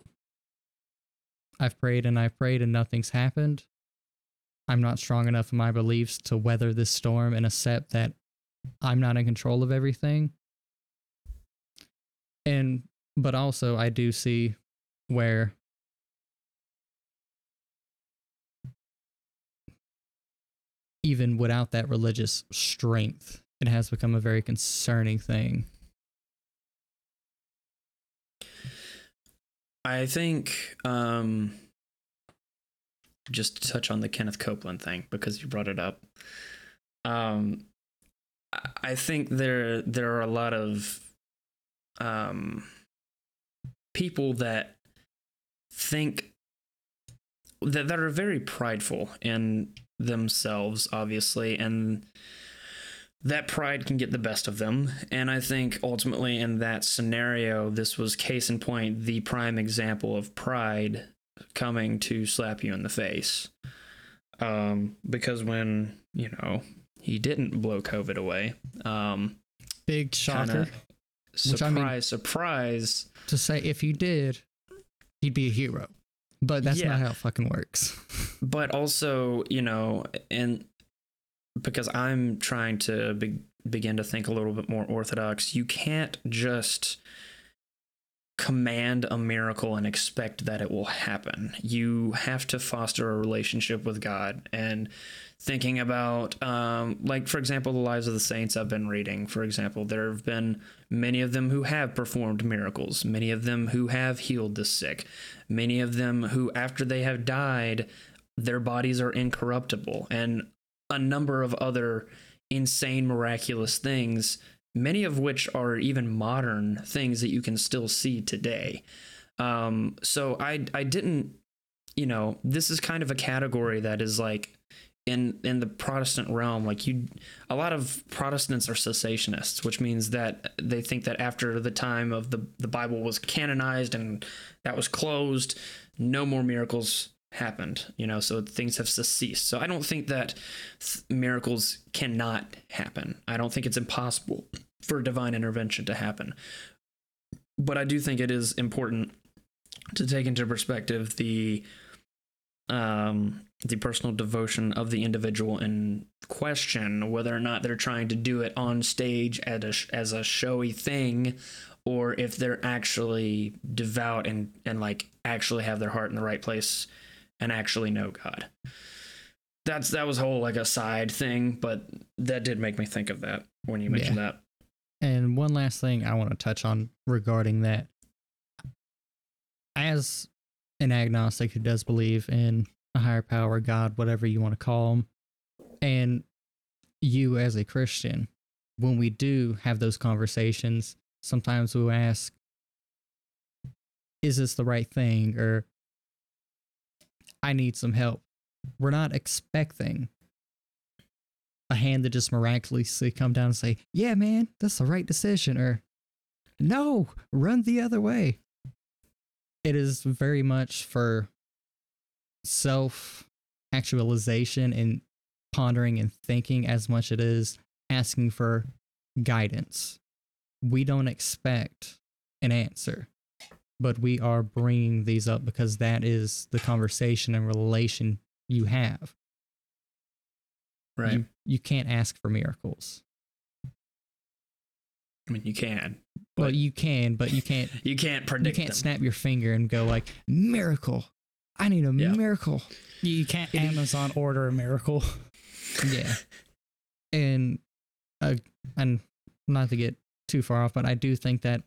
I've prayed and nothing's happened. I'm not strong enough in my beliefs to weather this storm and accept that I'm not in control of everything. But also I do see where even without that religious strength, it has become a very concerning thing. I think, just to touch on the Kenneth Copeland thing, because you brought it up. I think there are a lot of people that think that are very prideful in themselves, obviously, and that pride can get the best of them. And I think ultimately in that scenario, this was case in point, the prime example of pride coming to slap you in the face. Because when, you know, he didn't blow COVID away. Big shocker. Surprise, I mean, surprise. To say if he did, he'd be a hero. But that's not how it fucking works. But also, you know, and because I'm trying to begin to think a little bit more orthodox, you can't just command a miracle and expect that it will happen. You have to foster a relationship with God, and thinking about, like, for example, the lives of the saints I've been reading, for example, there have been many of them who have performed miracles, many of them who have healed the sick, many of them who, after they have died, their bodies are incorruptible, and a number of other insane, miraculous things, many of which are even modern things that you can still see today. So I didn't, you know, this is kind of a category that is like in the Protestant realm, like a lot of Protestants are cessationists, which means that they think that after the time of the Bible was canonized and that was closed, no more miracles happened, you know, so things have ceased. So I don't think that miracles cannot happen. I don't think it's impossible for divine intervention to happen. But I do think it is important to take into perspective the personal devotion of the individual in question, whether or not they're trying to do it on stage as a showy thing, or if they're actually devout and like actually have their heart in the right place and actually know God. That was whole like a side thing, but that did make me think of that when you mentioned that. And one last thing I want to touch on regarding that. As an agnostic who does believe in a higher power, God, whatever you want to call him, and you as a Christian, when we do have those conversations, sometimes we'll ask, is this the right thing? Or I need some help. We're not expecting a hand to just miraculously come down and say, yeah, man, that's the right decision. Or no, run the other way. It is very much for self-actualization and pondering and thinking as much as it is asking for guidance. We don't expect an answer, but we are bringing these up because that is the conversation and relation you have. Right. You can't ask for miracles. I mean, you can. Well, you can, but you can't. You can't predict. You can't snap your finger and go like, miracle. I need a miracle. You can't Amazon order a miracle. Yeah. And not to get too far off, but I do think that,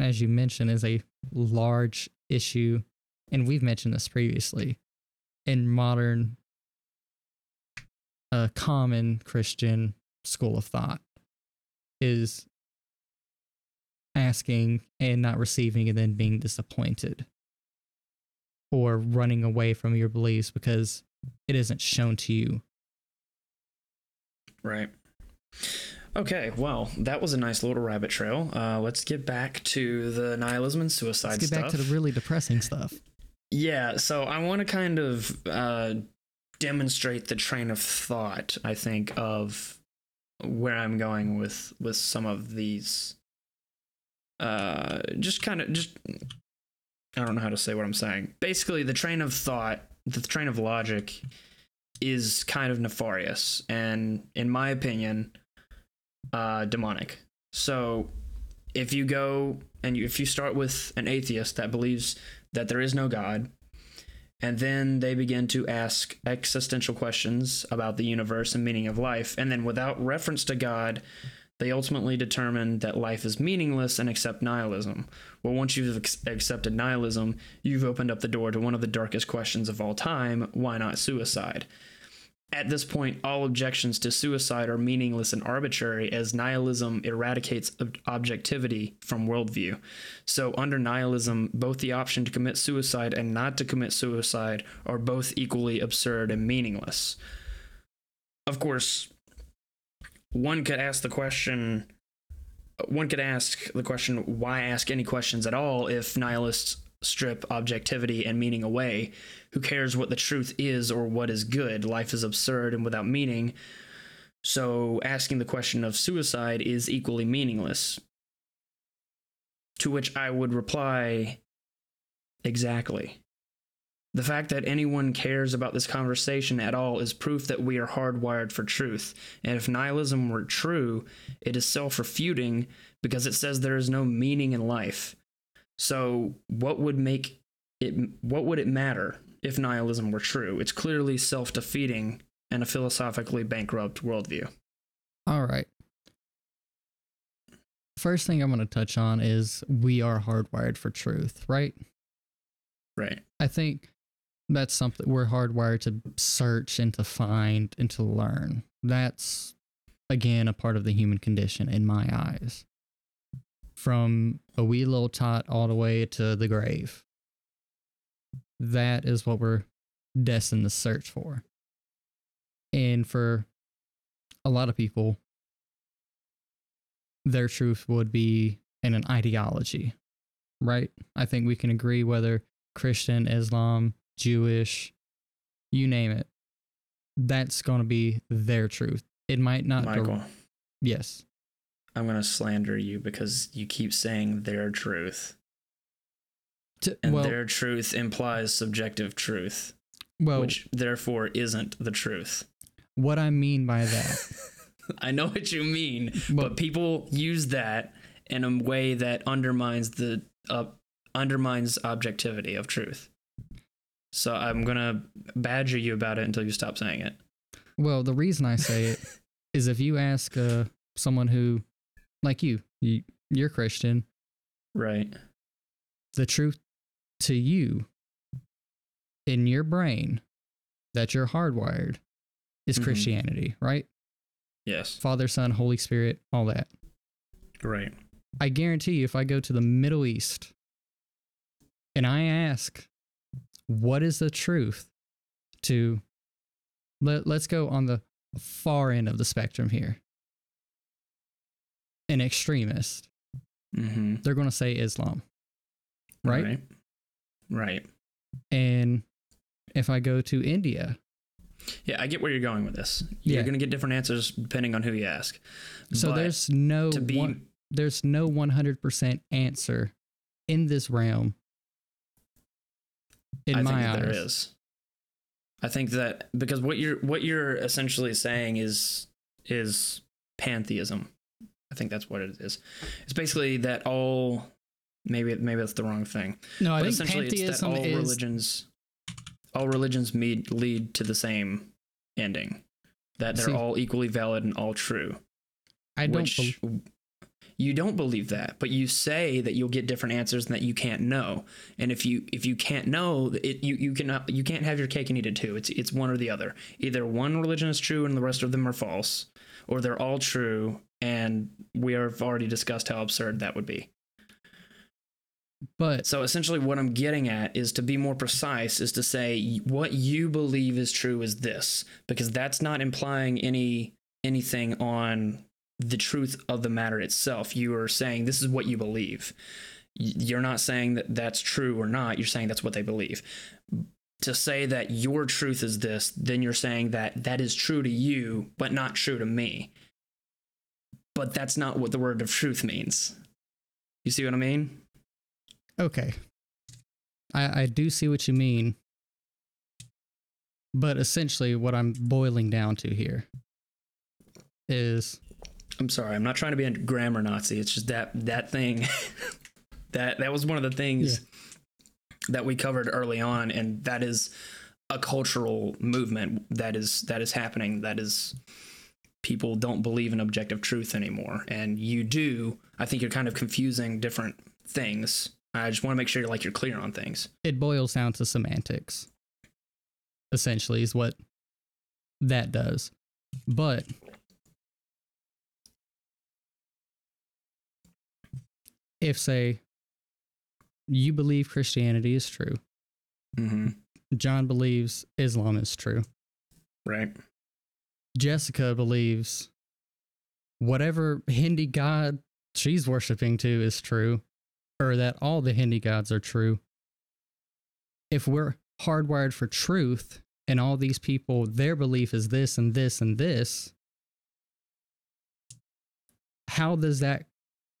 as you mentioned, is a large issue, and we've mentioned this previously, in modern common Christian school of thought, is asking and not receiving and then being disappointed, or running away from your beliefs because it isn't shown to you. Right. Okay, well, that was a nice little rabbit trail. Let's get back to the nihilism and suicide stuff. Let's get back to the really depressing stuff. Yeah, so I want to kind of demonstrate the train of thought, I think, of where I'm going with some of these. I don't know how to say what I'm saying. Basically, the train of thought, the train of logic is kind of nefarious, and in my opinion, demonic. So if you go and if you start with an atheist that believes that there is no God, And then they begin to ask existential questions about the universe and meaning of life. And then without reference to God, they ultimately determine that life is meaningless and accept nihilism. Well, once you've accepted nihilism, you've opened up the door to one of the darkest questions of all time. Why not suicide? At this point, all objections to suicide are meaningless and arbitrary, as nihilism eradicates objectivity from worldview. So under nihilism, both the option to commit suicide and not to commit suicide are both equally absurd and meaningless. Of course, one could ask the question, why ask any questions at all if nihilists strip objectivity and meaning away? Who cares what the truth is or what is good? Life is absurd and without meaning, so asking the question of suicide is equally meaningless. To which I would reply, exactly. The fact that anyone cares about this conversation at all is proof that we are hardwired for truth, and if nihilism were true, it is self-refuting because it says there is no meaning in life. So what would it matter if nihilism were true? It's clearly self-defeating and a philosophically bankrupt worldview. All right. First thing I'm going to touch on is we are hardwired for truth, right? Right. I think that's something we're hardwired to search and to find and to learn. That's, again, a part of the human condition in my eyes. From a wee little tot all the way to the grave. That is what we're destined to search for. And for a lot of people, their truth would be in an ideology, right? I think we can agree whether Christian, Islam, Jewish, you name it, that's going to be their truth. It might not. Michael. Yes. I'm going to slander you because you keep saying their truth. Their truth implies subjective truth, which therefore isn't the truth. What I mean by that. I know what you mean, but people use that in a way that undermines the undermines objectivity of truth. So I'm going to badger you about it until you stop saying it. Well, the reason I say it is if you ask someone who, like you're Christian. Right. The truth to you in your brain that you're hardwired is Christianity, right? Yes. Father, Son, Holy Spirit, all that. Right. I guarantee you, if I go to the Middle East and I ask, what is the truth to, let's go on the far end of the spectrum here. An extremist, they're going to say Islam, right? Right. And if I go to India. Yeah, I get where you're going with this. You're going to get different answers depending on who you ask. So but there's no 100% answer in this realm. I think there is. I think that because what you're essentially saying is pantheism. I think that's what it is. It's basically that all. Maybe that's the wrong thing. No, I think essentially it's that all religions lead to the same ending, that they're all equally valid and all true. You don't believe that, but you say that you'll get different answers and that you can't know. And if you can't know, you can't have your cake and eat it too. It's one or the other. Either one religion is true and the rest of them are false, or they're all true. And we have already discussed how absurd that would be. But so essentially what I'm getting at is, to be more precise, is to say what you believe is true is this, because that's not implying anything on the truth of the matter itself. You are saying this is what you believe. You're not saying that that's true or not. You're saying that's what they believe. To say that your truth is this, then you're saying that is true to you, but not true to me. But that's not what the word of truth means. You see what I mean? Okay. I do see what you mean. But essentially what I'm boiling down to here is... I'm sorry, I'm not trying to be a grammar Nazi. It's just that thing... that was one of the things that we covered early on, and that is a cultural movement that is happening. That is, people don't believe in objective truth anymore, and you do. I think you're kind of confusing different things. I just want to make sure you're clear on things. It boils down to semantics, essentially, is what that does. But if, say, you believe Christianity is true, mm-hmm. John believes Islam is true, right? Jessica believes whatever Hindi god she's worshiping to is true, or that all the Hindi gods are true. If we're hardwired for truth, and all these people, their belief is this and this and this, how does that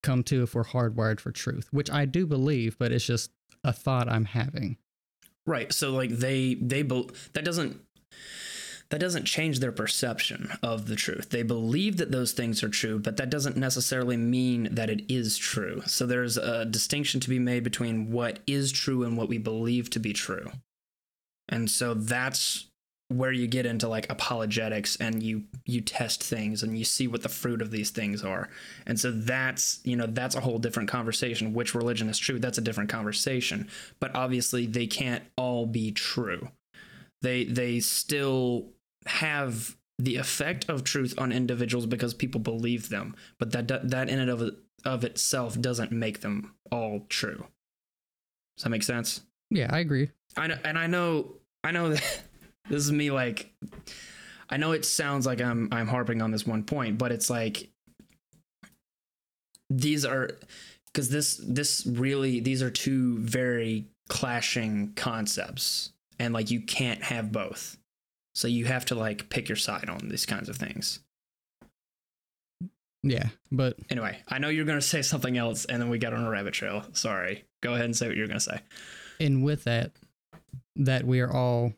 come to if we're hardwired for truth? Which I do believe, but it's just a thought I'm having. Right. So that doesn't change their perception of the truth. They believe that those things are true, but that doesn't necessarily mean that it is true. So there's a distinction to be made between what is true and what we believe to be true. And so that's where you get into apologetics, and you test things and you see what the fruit of these things are. And so that's a whole different conversation. Which religion is true? That's a different conversation. But obviously they can't all be true. They still have the effect of truth on individuals because people believe them. But that in and of itself doesn't make them all true. Does that make sense? Yeah, I agree. I know that this is me. I know it sounds like I'm harping on this one point, but it's these are two very clashing concepts, and you can't have both. So you have to pick your side on these kinds of things. Yeah, but anyway, I know you're gonna say something else, and then we got on a rabbit trail. Sorry. Go ahead and say what you're gonna say. And with that we are all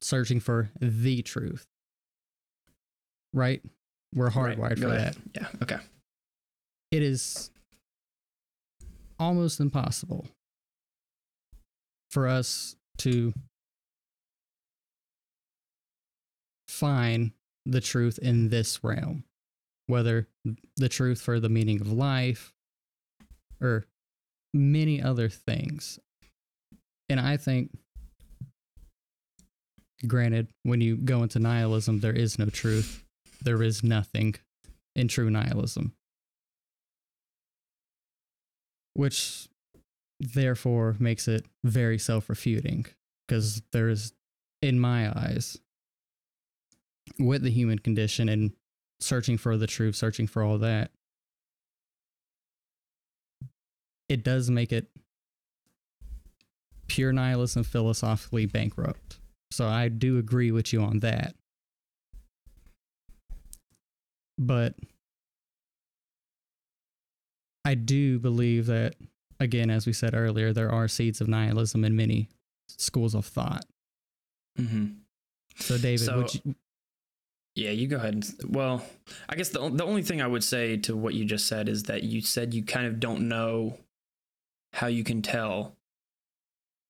searching for the truth, right? We're hardwired for that. Yeah, okay. It is almost impossible for us to find the truth in this realm, whether the truth for the meaning of life or many other things. And I think, granted, when you go into nihilism, there is no truth. There is nothing in true nihilism. Which, therefore, makes it very self-refuting. Because there is, in my eyes, with the human condition and searching for the truth, searching for all that, it does make it pure nihilism philosophically bankrupt. So I do agree with you on that. But I do believe that, again, as we said earlier, there are seeds of nihilism in many schools of thought. Mm-hmm. So David, would you... Yeah, you go ahead. Well, I guess the only thing I would say to what you just said is that you said you kind of don't know how you can tell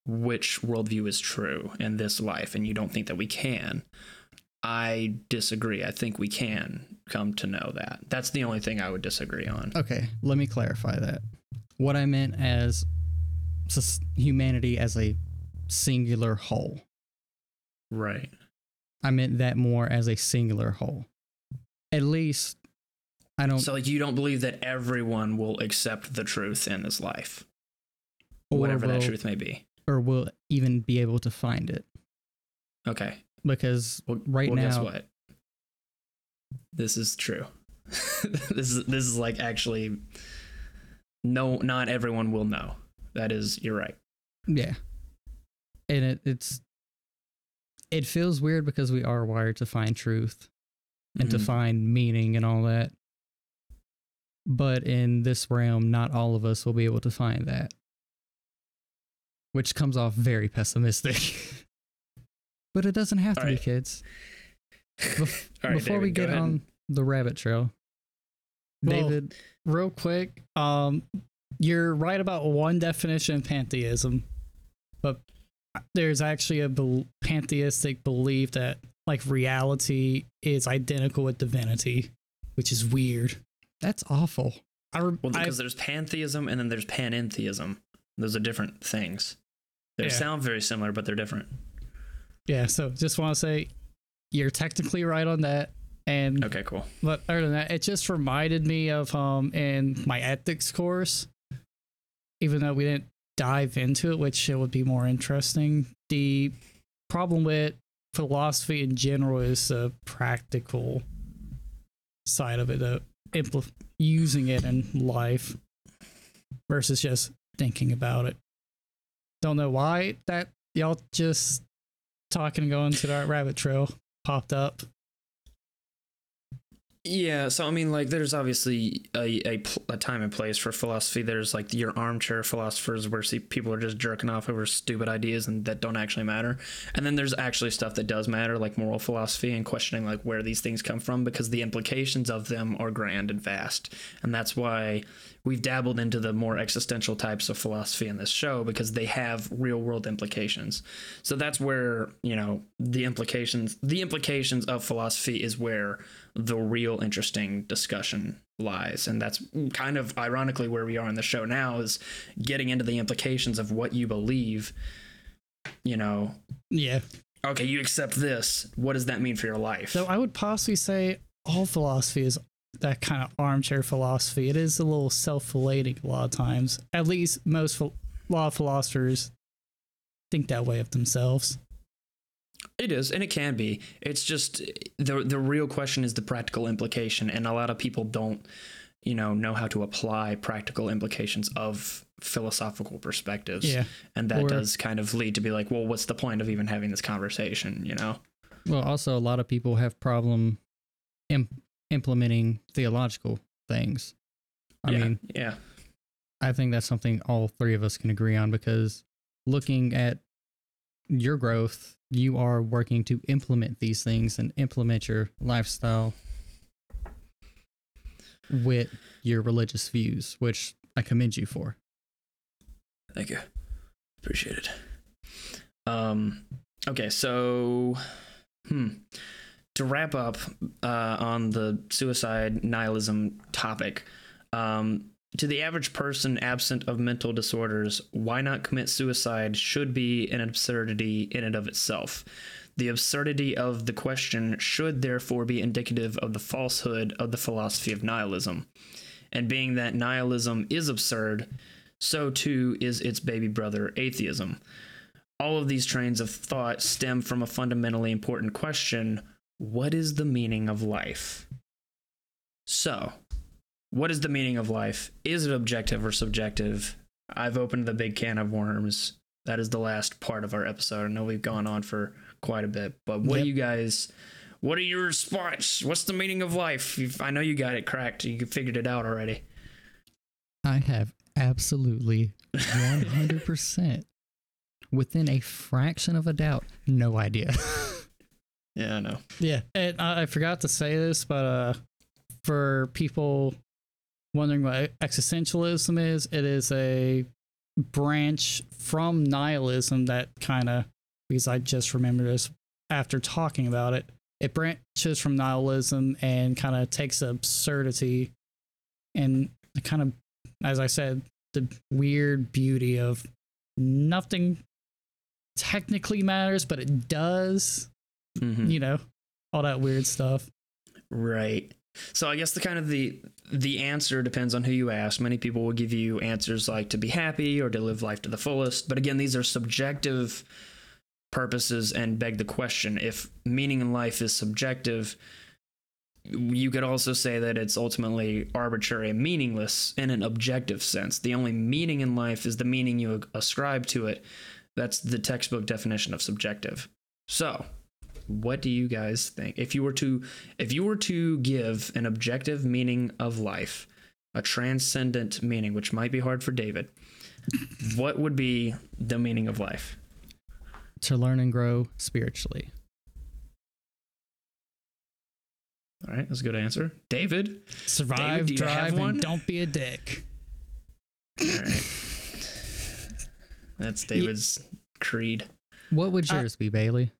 which worldview is true in this life, and you don't think that we can. I disagree. I think we can come to know that. That's the only thing I would disagree on. Okay, let me clarify that. What I meant as humanity as a singular whole. Right. I meant that more as a singular whole. At least, I don't... So, you don't believe that everyone will accept the truth in this life? Or whatever that truth may be. Or will even be able to find it. Okay. Because now... guess what? This is true. This is actually... No, not everyone will know. That is... You're right. Yeah. And it's... It feels weird because we are wired to find truth and to find meaning and all that. But in this realm, not all of us will be able to find that. Which comes off very pessimistic. But it doesn't have to be, kids. Before David, we get on the rabbit trail, David, real quick, you're right about one definition of pantheism. but there's actually a pantheistic belief that like reality is identical with divinity, which is weird. That's awful. Because there's pantheism and then there's panentheism. Those are different things. They sound very similar, but they're different. Yeah, so just want to say you're technically right on that. And okay, cool. But other than that, it just reminded me of in my ethics course, even though we didn't dive into it, which it would be more interesting. The problem with philosophy in general is the practical side of it, using it in life versus just thinking about it. Don't know why that y'all just talking and going to that rabbit trail popped up. Yeah, so I mean, like, there's obviously a time and place for philosophy. There's like your armchair philosophers where people are just jerking off over stupid ideas and that don't actually matter. And then there's actually stuff that does matter, like moral philosophy and questioning like where these things come from, because the implications of them are grand and vast. And that's why we've dabbled into the more existential types of philosophy in this show, because they have real world implications. So that's where, you know, the implications of philosophy is where the real interesting discussion lies. And that's kind of ironically where we are in the show now, is getting into the implications of what you believe, you know. Yeah. Okay, you accept this. What does that mean for your life? So I would possibly say all philosophy is that kind of armchair philosophy. It is a little self-relating a lot of times. At least most law philosophers think that way of themselves. It is, and it can be. It's just the real question is the practical implication, and a lot of people don't, you know how to apply practical implications of philosophical perspectives. Yeah. And that does kind of lead to be like, well, what's the point of even having this conversation, you know? Well, also a lot of people have problem implementing theological things. I mean, I think that's something all three of us can agree on, because looking at your growth, you are working to implement these things and implement your lifestyle with your religious views, which I commend you for. Thank you. Appreciate it. Okay, so to wrap up on the suicide nihilism topic, to the average person absent of mental disorders, why not commit suicide should be an absurdity in and of itself. The absurdity of the question should therefore be indicative of the falsehood of the philosophy of nihilism. And being that nihilism is absurd, so too is its baby brother, atheism. All of these trains of thought stem from a fundamentally important question: what is the meaning of life? So, what is the meaning of life? Is it objective or subjective? I've opened the big can of worms. That is the last part of our episode. I know we've gone on for quite a bit, but what do you guys, what are your response? What's the meaning of life? I know you got it cracked. You figured it out already. I have absolutely 100% within a fraction of a doubt, no idea. Yeah, I know. Yeah, and I forgot to say this, but for people wondering what existentialism is, it is a branch from nihilism that kind of, because I just remembered this after talking about it, it branches from nihilism and kind of takes absurdity and kind of, as I said, the weird beauty of nothing technically matters, but it does. Mm-hmm. You know, all that weird stuff. Right. So I guess the kind of the answer depends on who you ask. Many people will give you answers like to be happy or to live life to the fullest. But again, these are subjective purposes and beg the question. If meaning in life is subjective, you could also say that it's ultimately arbitrary and meaningless in an objective sense. The only meaning in life is the meaning you ascribe to it. That's the textbook definition of subjective. So, what do you guys think? If you were to give an objective meaning of life, a transcendent meaning, which might be hard for David, what would be the meaning of life? To learn and grow spiritually. All right, that's a good answer. David? Survive, David, drive, and don't be a dick. All right. That's David's creed. What would yours be, Bailey?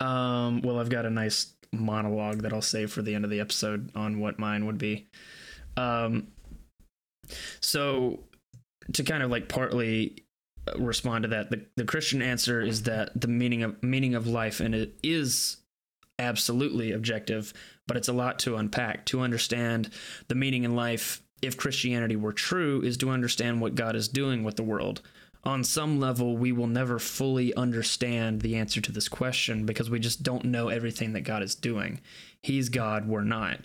Well, I've got a nice monologue that I'll save for the end of the episode on what mine would be. So to kind of like partly respond to that, the Christian answer is that the meaning of life, and it is absolutely objective, but it's a lot to unpack. To understand the meaning in life, if Christianity were true, is to understand what God is doing with the world. On some level, we will never fully understand the answer to this question because we just don't know everything that God is doing. He's God, we're not.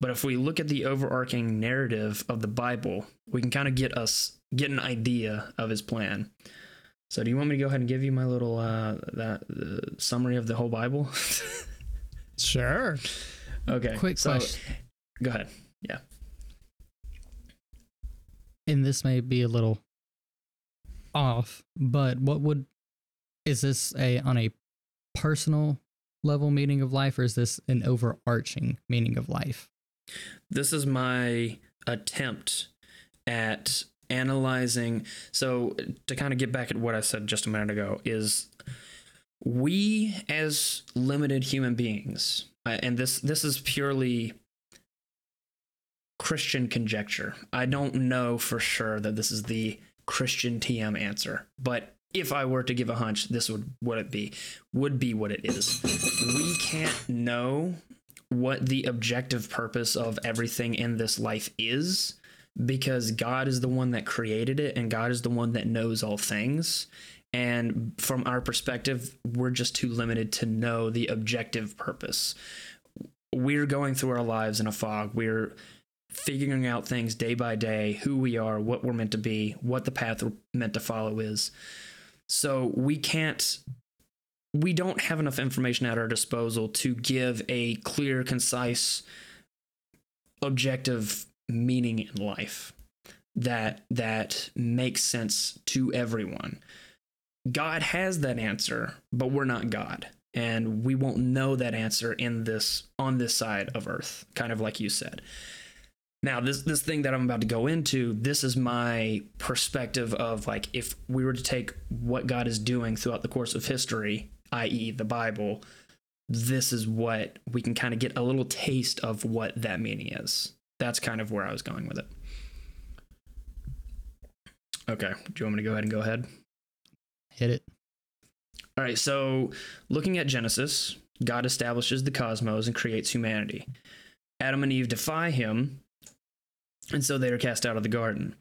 But if we look at the overarching narrative of the Bible, we can kind of get an idea of his plan. So do you want me to go ahead and give you my little summary of the whole Bible? Sure. Okay. Quick question. Go ahead. Yeah. And this may be a little off, but is this on a personal level meaning of life, or is this an overarching meaning of life? This is my attempt at analyzing. So to kind of get back at what I said just a minute ago, is we as limited human beings, and this is purely Christian conjecture. I don't know for sure that this is the Christian TM answer, but if I were to give a hunch, this would be what it is. We can't know what the objective purpose of everything in this life is, because God is the one that created it, and God is the one that knows all things. And from our perspective, we're just too limited to know the objective purpose. We're going through our lives in a fog. We're figuring out things day by day, who we are, what we're meant to be, what the path we're meant to follow is. So we don't have enough information at our disposal to give a clear, concise, objective meaning in life that makes sense to everyone. God has that answer, but we're not God, and we won't know that answer on this side of earth, kind of like you said. Now, this thing that I'm about to go into, this is my perspective of, like, if we were to take what God is doing throughout the course of history, i.e. the Bible, this is what we can kind of get a little taste of what that meaning is. That's kind of where I was going with it. Okay, do you want me to go ahead? Hit it. All right, so looking at Genesis, God establishes the cosmos and creates humanity. Adam and Eve defy him, and so they are cast out of the garden.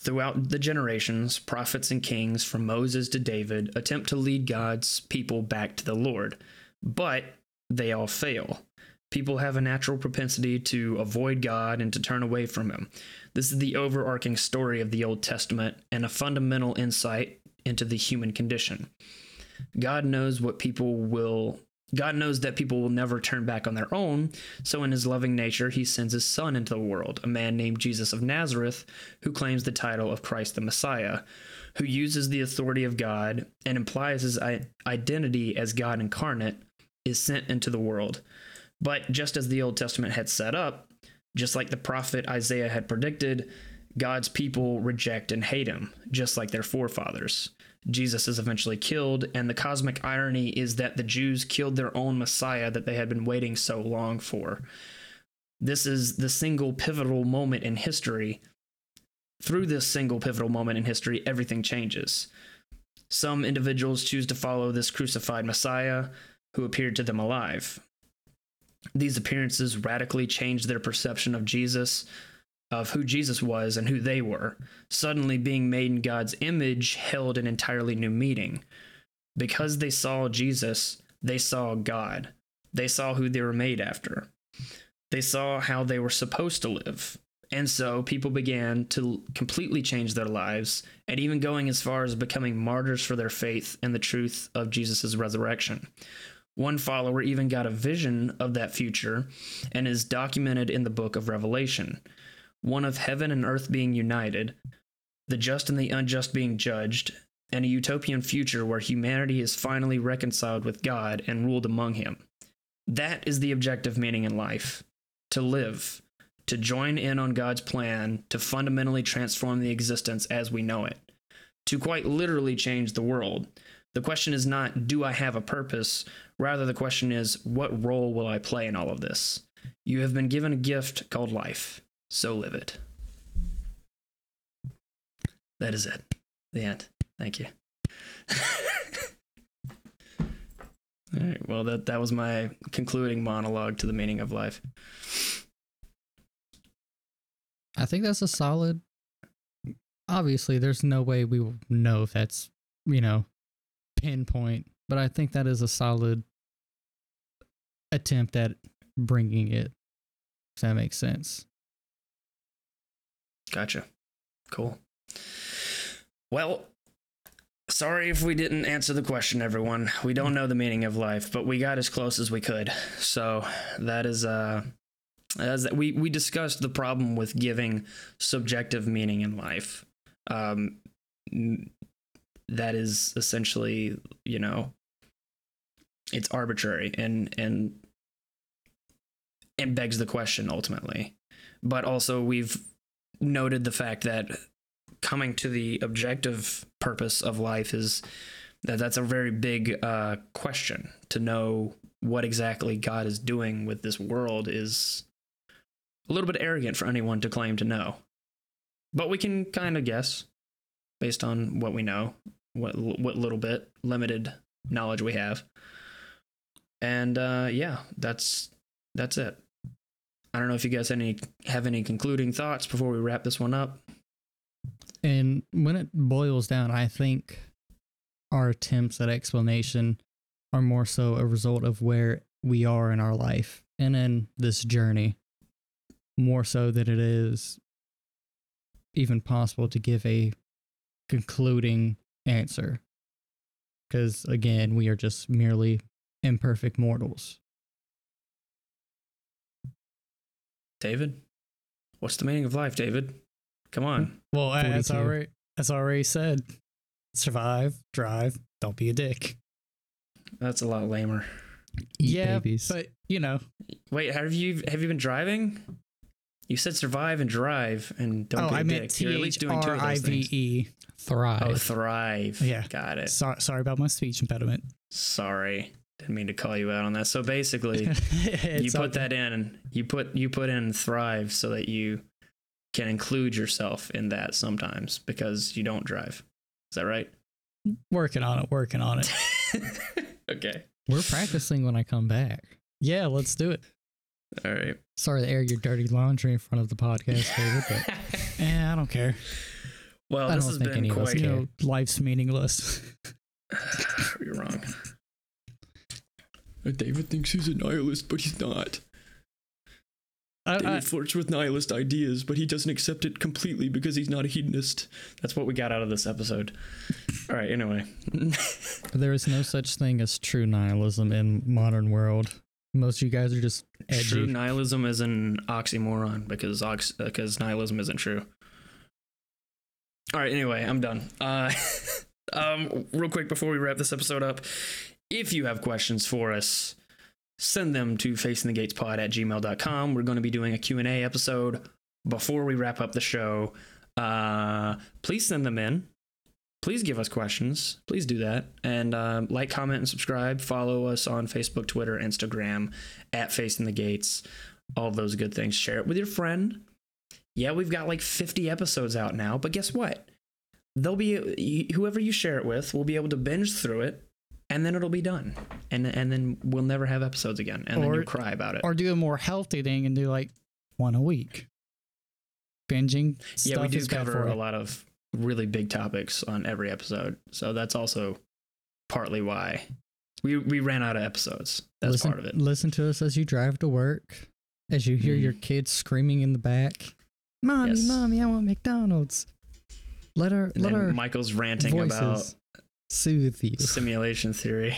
Throughout the generations, prophets and kings, from Moses to David, attempt to lead God's people back to the Lord, but they all fail. People have a natural propensity to avoid God and to turn away from him. This is the overarching story of the Old Testament and a fundamental insight into the human condition. God knows that people will never turn back on their own, so in his loving nature, he sends his son into the world, a man named Jesus of Nazareth, who claims the title of Christ the Messiah, who uses the authority of God and implies his identity as God incarnate, is sent into the world. But just as the Old Testament had set up, just like the prophet Isaiah had predicted, God's people reject and hate him, just like their forefathers. Jesus is eventually killed, and the cosmic irony is that the Jews killed their own Messiah that they had been waiting so long for. This is the single pivotal moment in history. Through this single pivotal moment in history, everything changes. Some individuals choose to follow this crucified Messiah who appeared to them alive. These appearances radically changed their perception of Jesus, of who Jesus was and who they were. Suddenly being made in God's image held an entirely new meaning. Because they saw Jesus, they saw God. They saw who they were made after. They saw how they were supposed to live. And so people began to completely change their lives, and even going as far as becoming martyrs for their faith and the truth of Jesus' resurrection. One follower even got a vision of that future and is documented in the book of Revelation. One of heaven and earth being united, the just and the unjust being judged, and a utopian future where humanity is finally reconciled with God and ruled among him. That is the objective meaning in life, to live, to join in on God's plan, to fundamentally transform the existence as we know it. to quite literally change the world. The question is not, do I have a purpose? Rather, the question is, what role will I play in all of this? You have been given a gift called life, so live it. That is it. The end. Thank you. All right, well, that was my concluding monologue to the meaning of life. I think that's a solid... Obviously, there's no way we will know if that's, pinpoint, but I think that is a solid attempt at bringing it, if that makes sense. Gotcha. Cool. Well, sorry if we didn't answer the question, everyone. We don't know the meaning of life, but we got as close as we could. So that is... we discussed the problem with giving subjective meaning in life. That is essentially, it's arbitrary and begs the question ultimately. But also we've noted the fact that coming to the objective purpose of life is that's a very big question. To know what exactly God is doing with this world is a little bit arrogant for anyone to claim to know. But we can kind of guess based on what we know, what little bit limited knowledge we have. And that's it. I don't know if you guys have any concluding thoughts before we wrap this one up. And when it boils down, I think our attempts at explanation are more so a result of where we are in our life and in this journey, more so than it is even possible to give a concluding answer. Because, again, we are just merely imperfect mortals. David? What's the meaning of life, David? Come on. Well, as already said, survive, drive, don't be a dick. That's a lot lamer. Babies. But, Wait, have you been driving? You said survive and drive and don't be a dick. You're at least doing two of those things. T-H-R-I-V-E. Thrive. Oh, thrive. Yeah. Got it. Sorry about my speech impediment. Sorry. Didn't mean to call you out on that. So basically, you put that in. You put in thrive so that you can include yourself in that sometimes because you don't drive. Is that right? Working on it. Okay. We're practicing when I come back. Yeah, let's do it. All right. Sorry to air your dirty laundry in front of the podcast, David, but I don't care. Well, I don't think any of us care. Life's meaningless. You're wrong. David thinks he's a nihilist, but he's not. David flirts with nihilist ideas, but he doesn't accept it completely because he's not a hedonist. That's what we got out of this episode. All right, anyway. There is no such thing as true nihilism in modern world. Most of you guys are just edgy. True nihilism is an oxymoron because nihilism isn't true. All right, anyway, I'm done. Real quick before we wrap this episode up, if you have questions for us, send them to facingthegatespod@gmail.com. We're going to be doing a Q&A episode before we wrap up the show. Please send them in. Please give us questions. Please do that. And like, comment, and subscribe. Follow us on Facebook, Twitter, Instagram, @FacingTheGates. All those good things. Share it with your friend. Yeah, we've got like 50 episodes out now. But guess what? Whoever you share it with will be able to binge through it. And then it'll be done. And then we'll never have episodes again. And then you cry about it. Or do a more healthy thing and do like one a week. Binging. Yeah, we do cover a lot of really big topics on every episode. So that's also partly why we ran out of episodes. That's part of it. Listen to us as you drive to work, as you hear your kids screaming in the back. Mommy, yes. Mommy, I want McDonald's. Let her Michael's ranting voices. About soothe you. Simulation theory.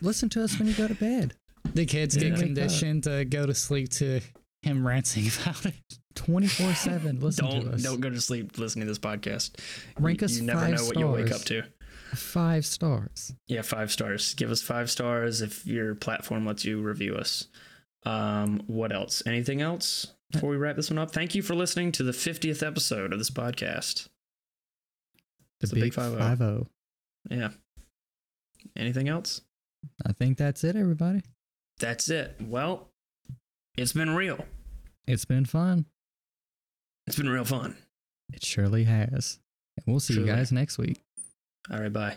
Listen to us when you go to bed. The kids get conditioned to go to sleep to him ranting about it 24/7. Listen to us. Don't go to sleep listening to this podcast. Rank us 5 stars. You never know what you'll wake up to. 5 stars. Yeah, 5 stars. Give us 5 stars if your platform lets you review us. What else? Anything else before we wrap this one up? Thank you for listening to the 50th episode of this podcast. It's big 5-0. Yeah. Anything else? I think that's it, everybody. That's it. Well, it's been real. It's been fun. It's been real fun. It surely has. And we'll see you guys next week. All right, bye.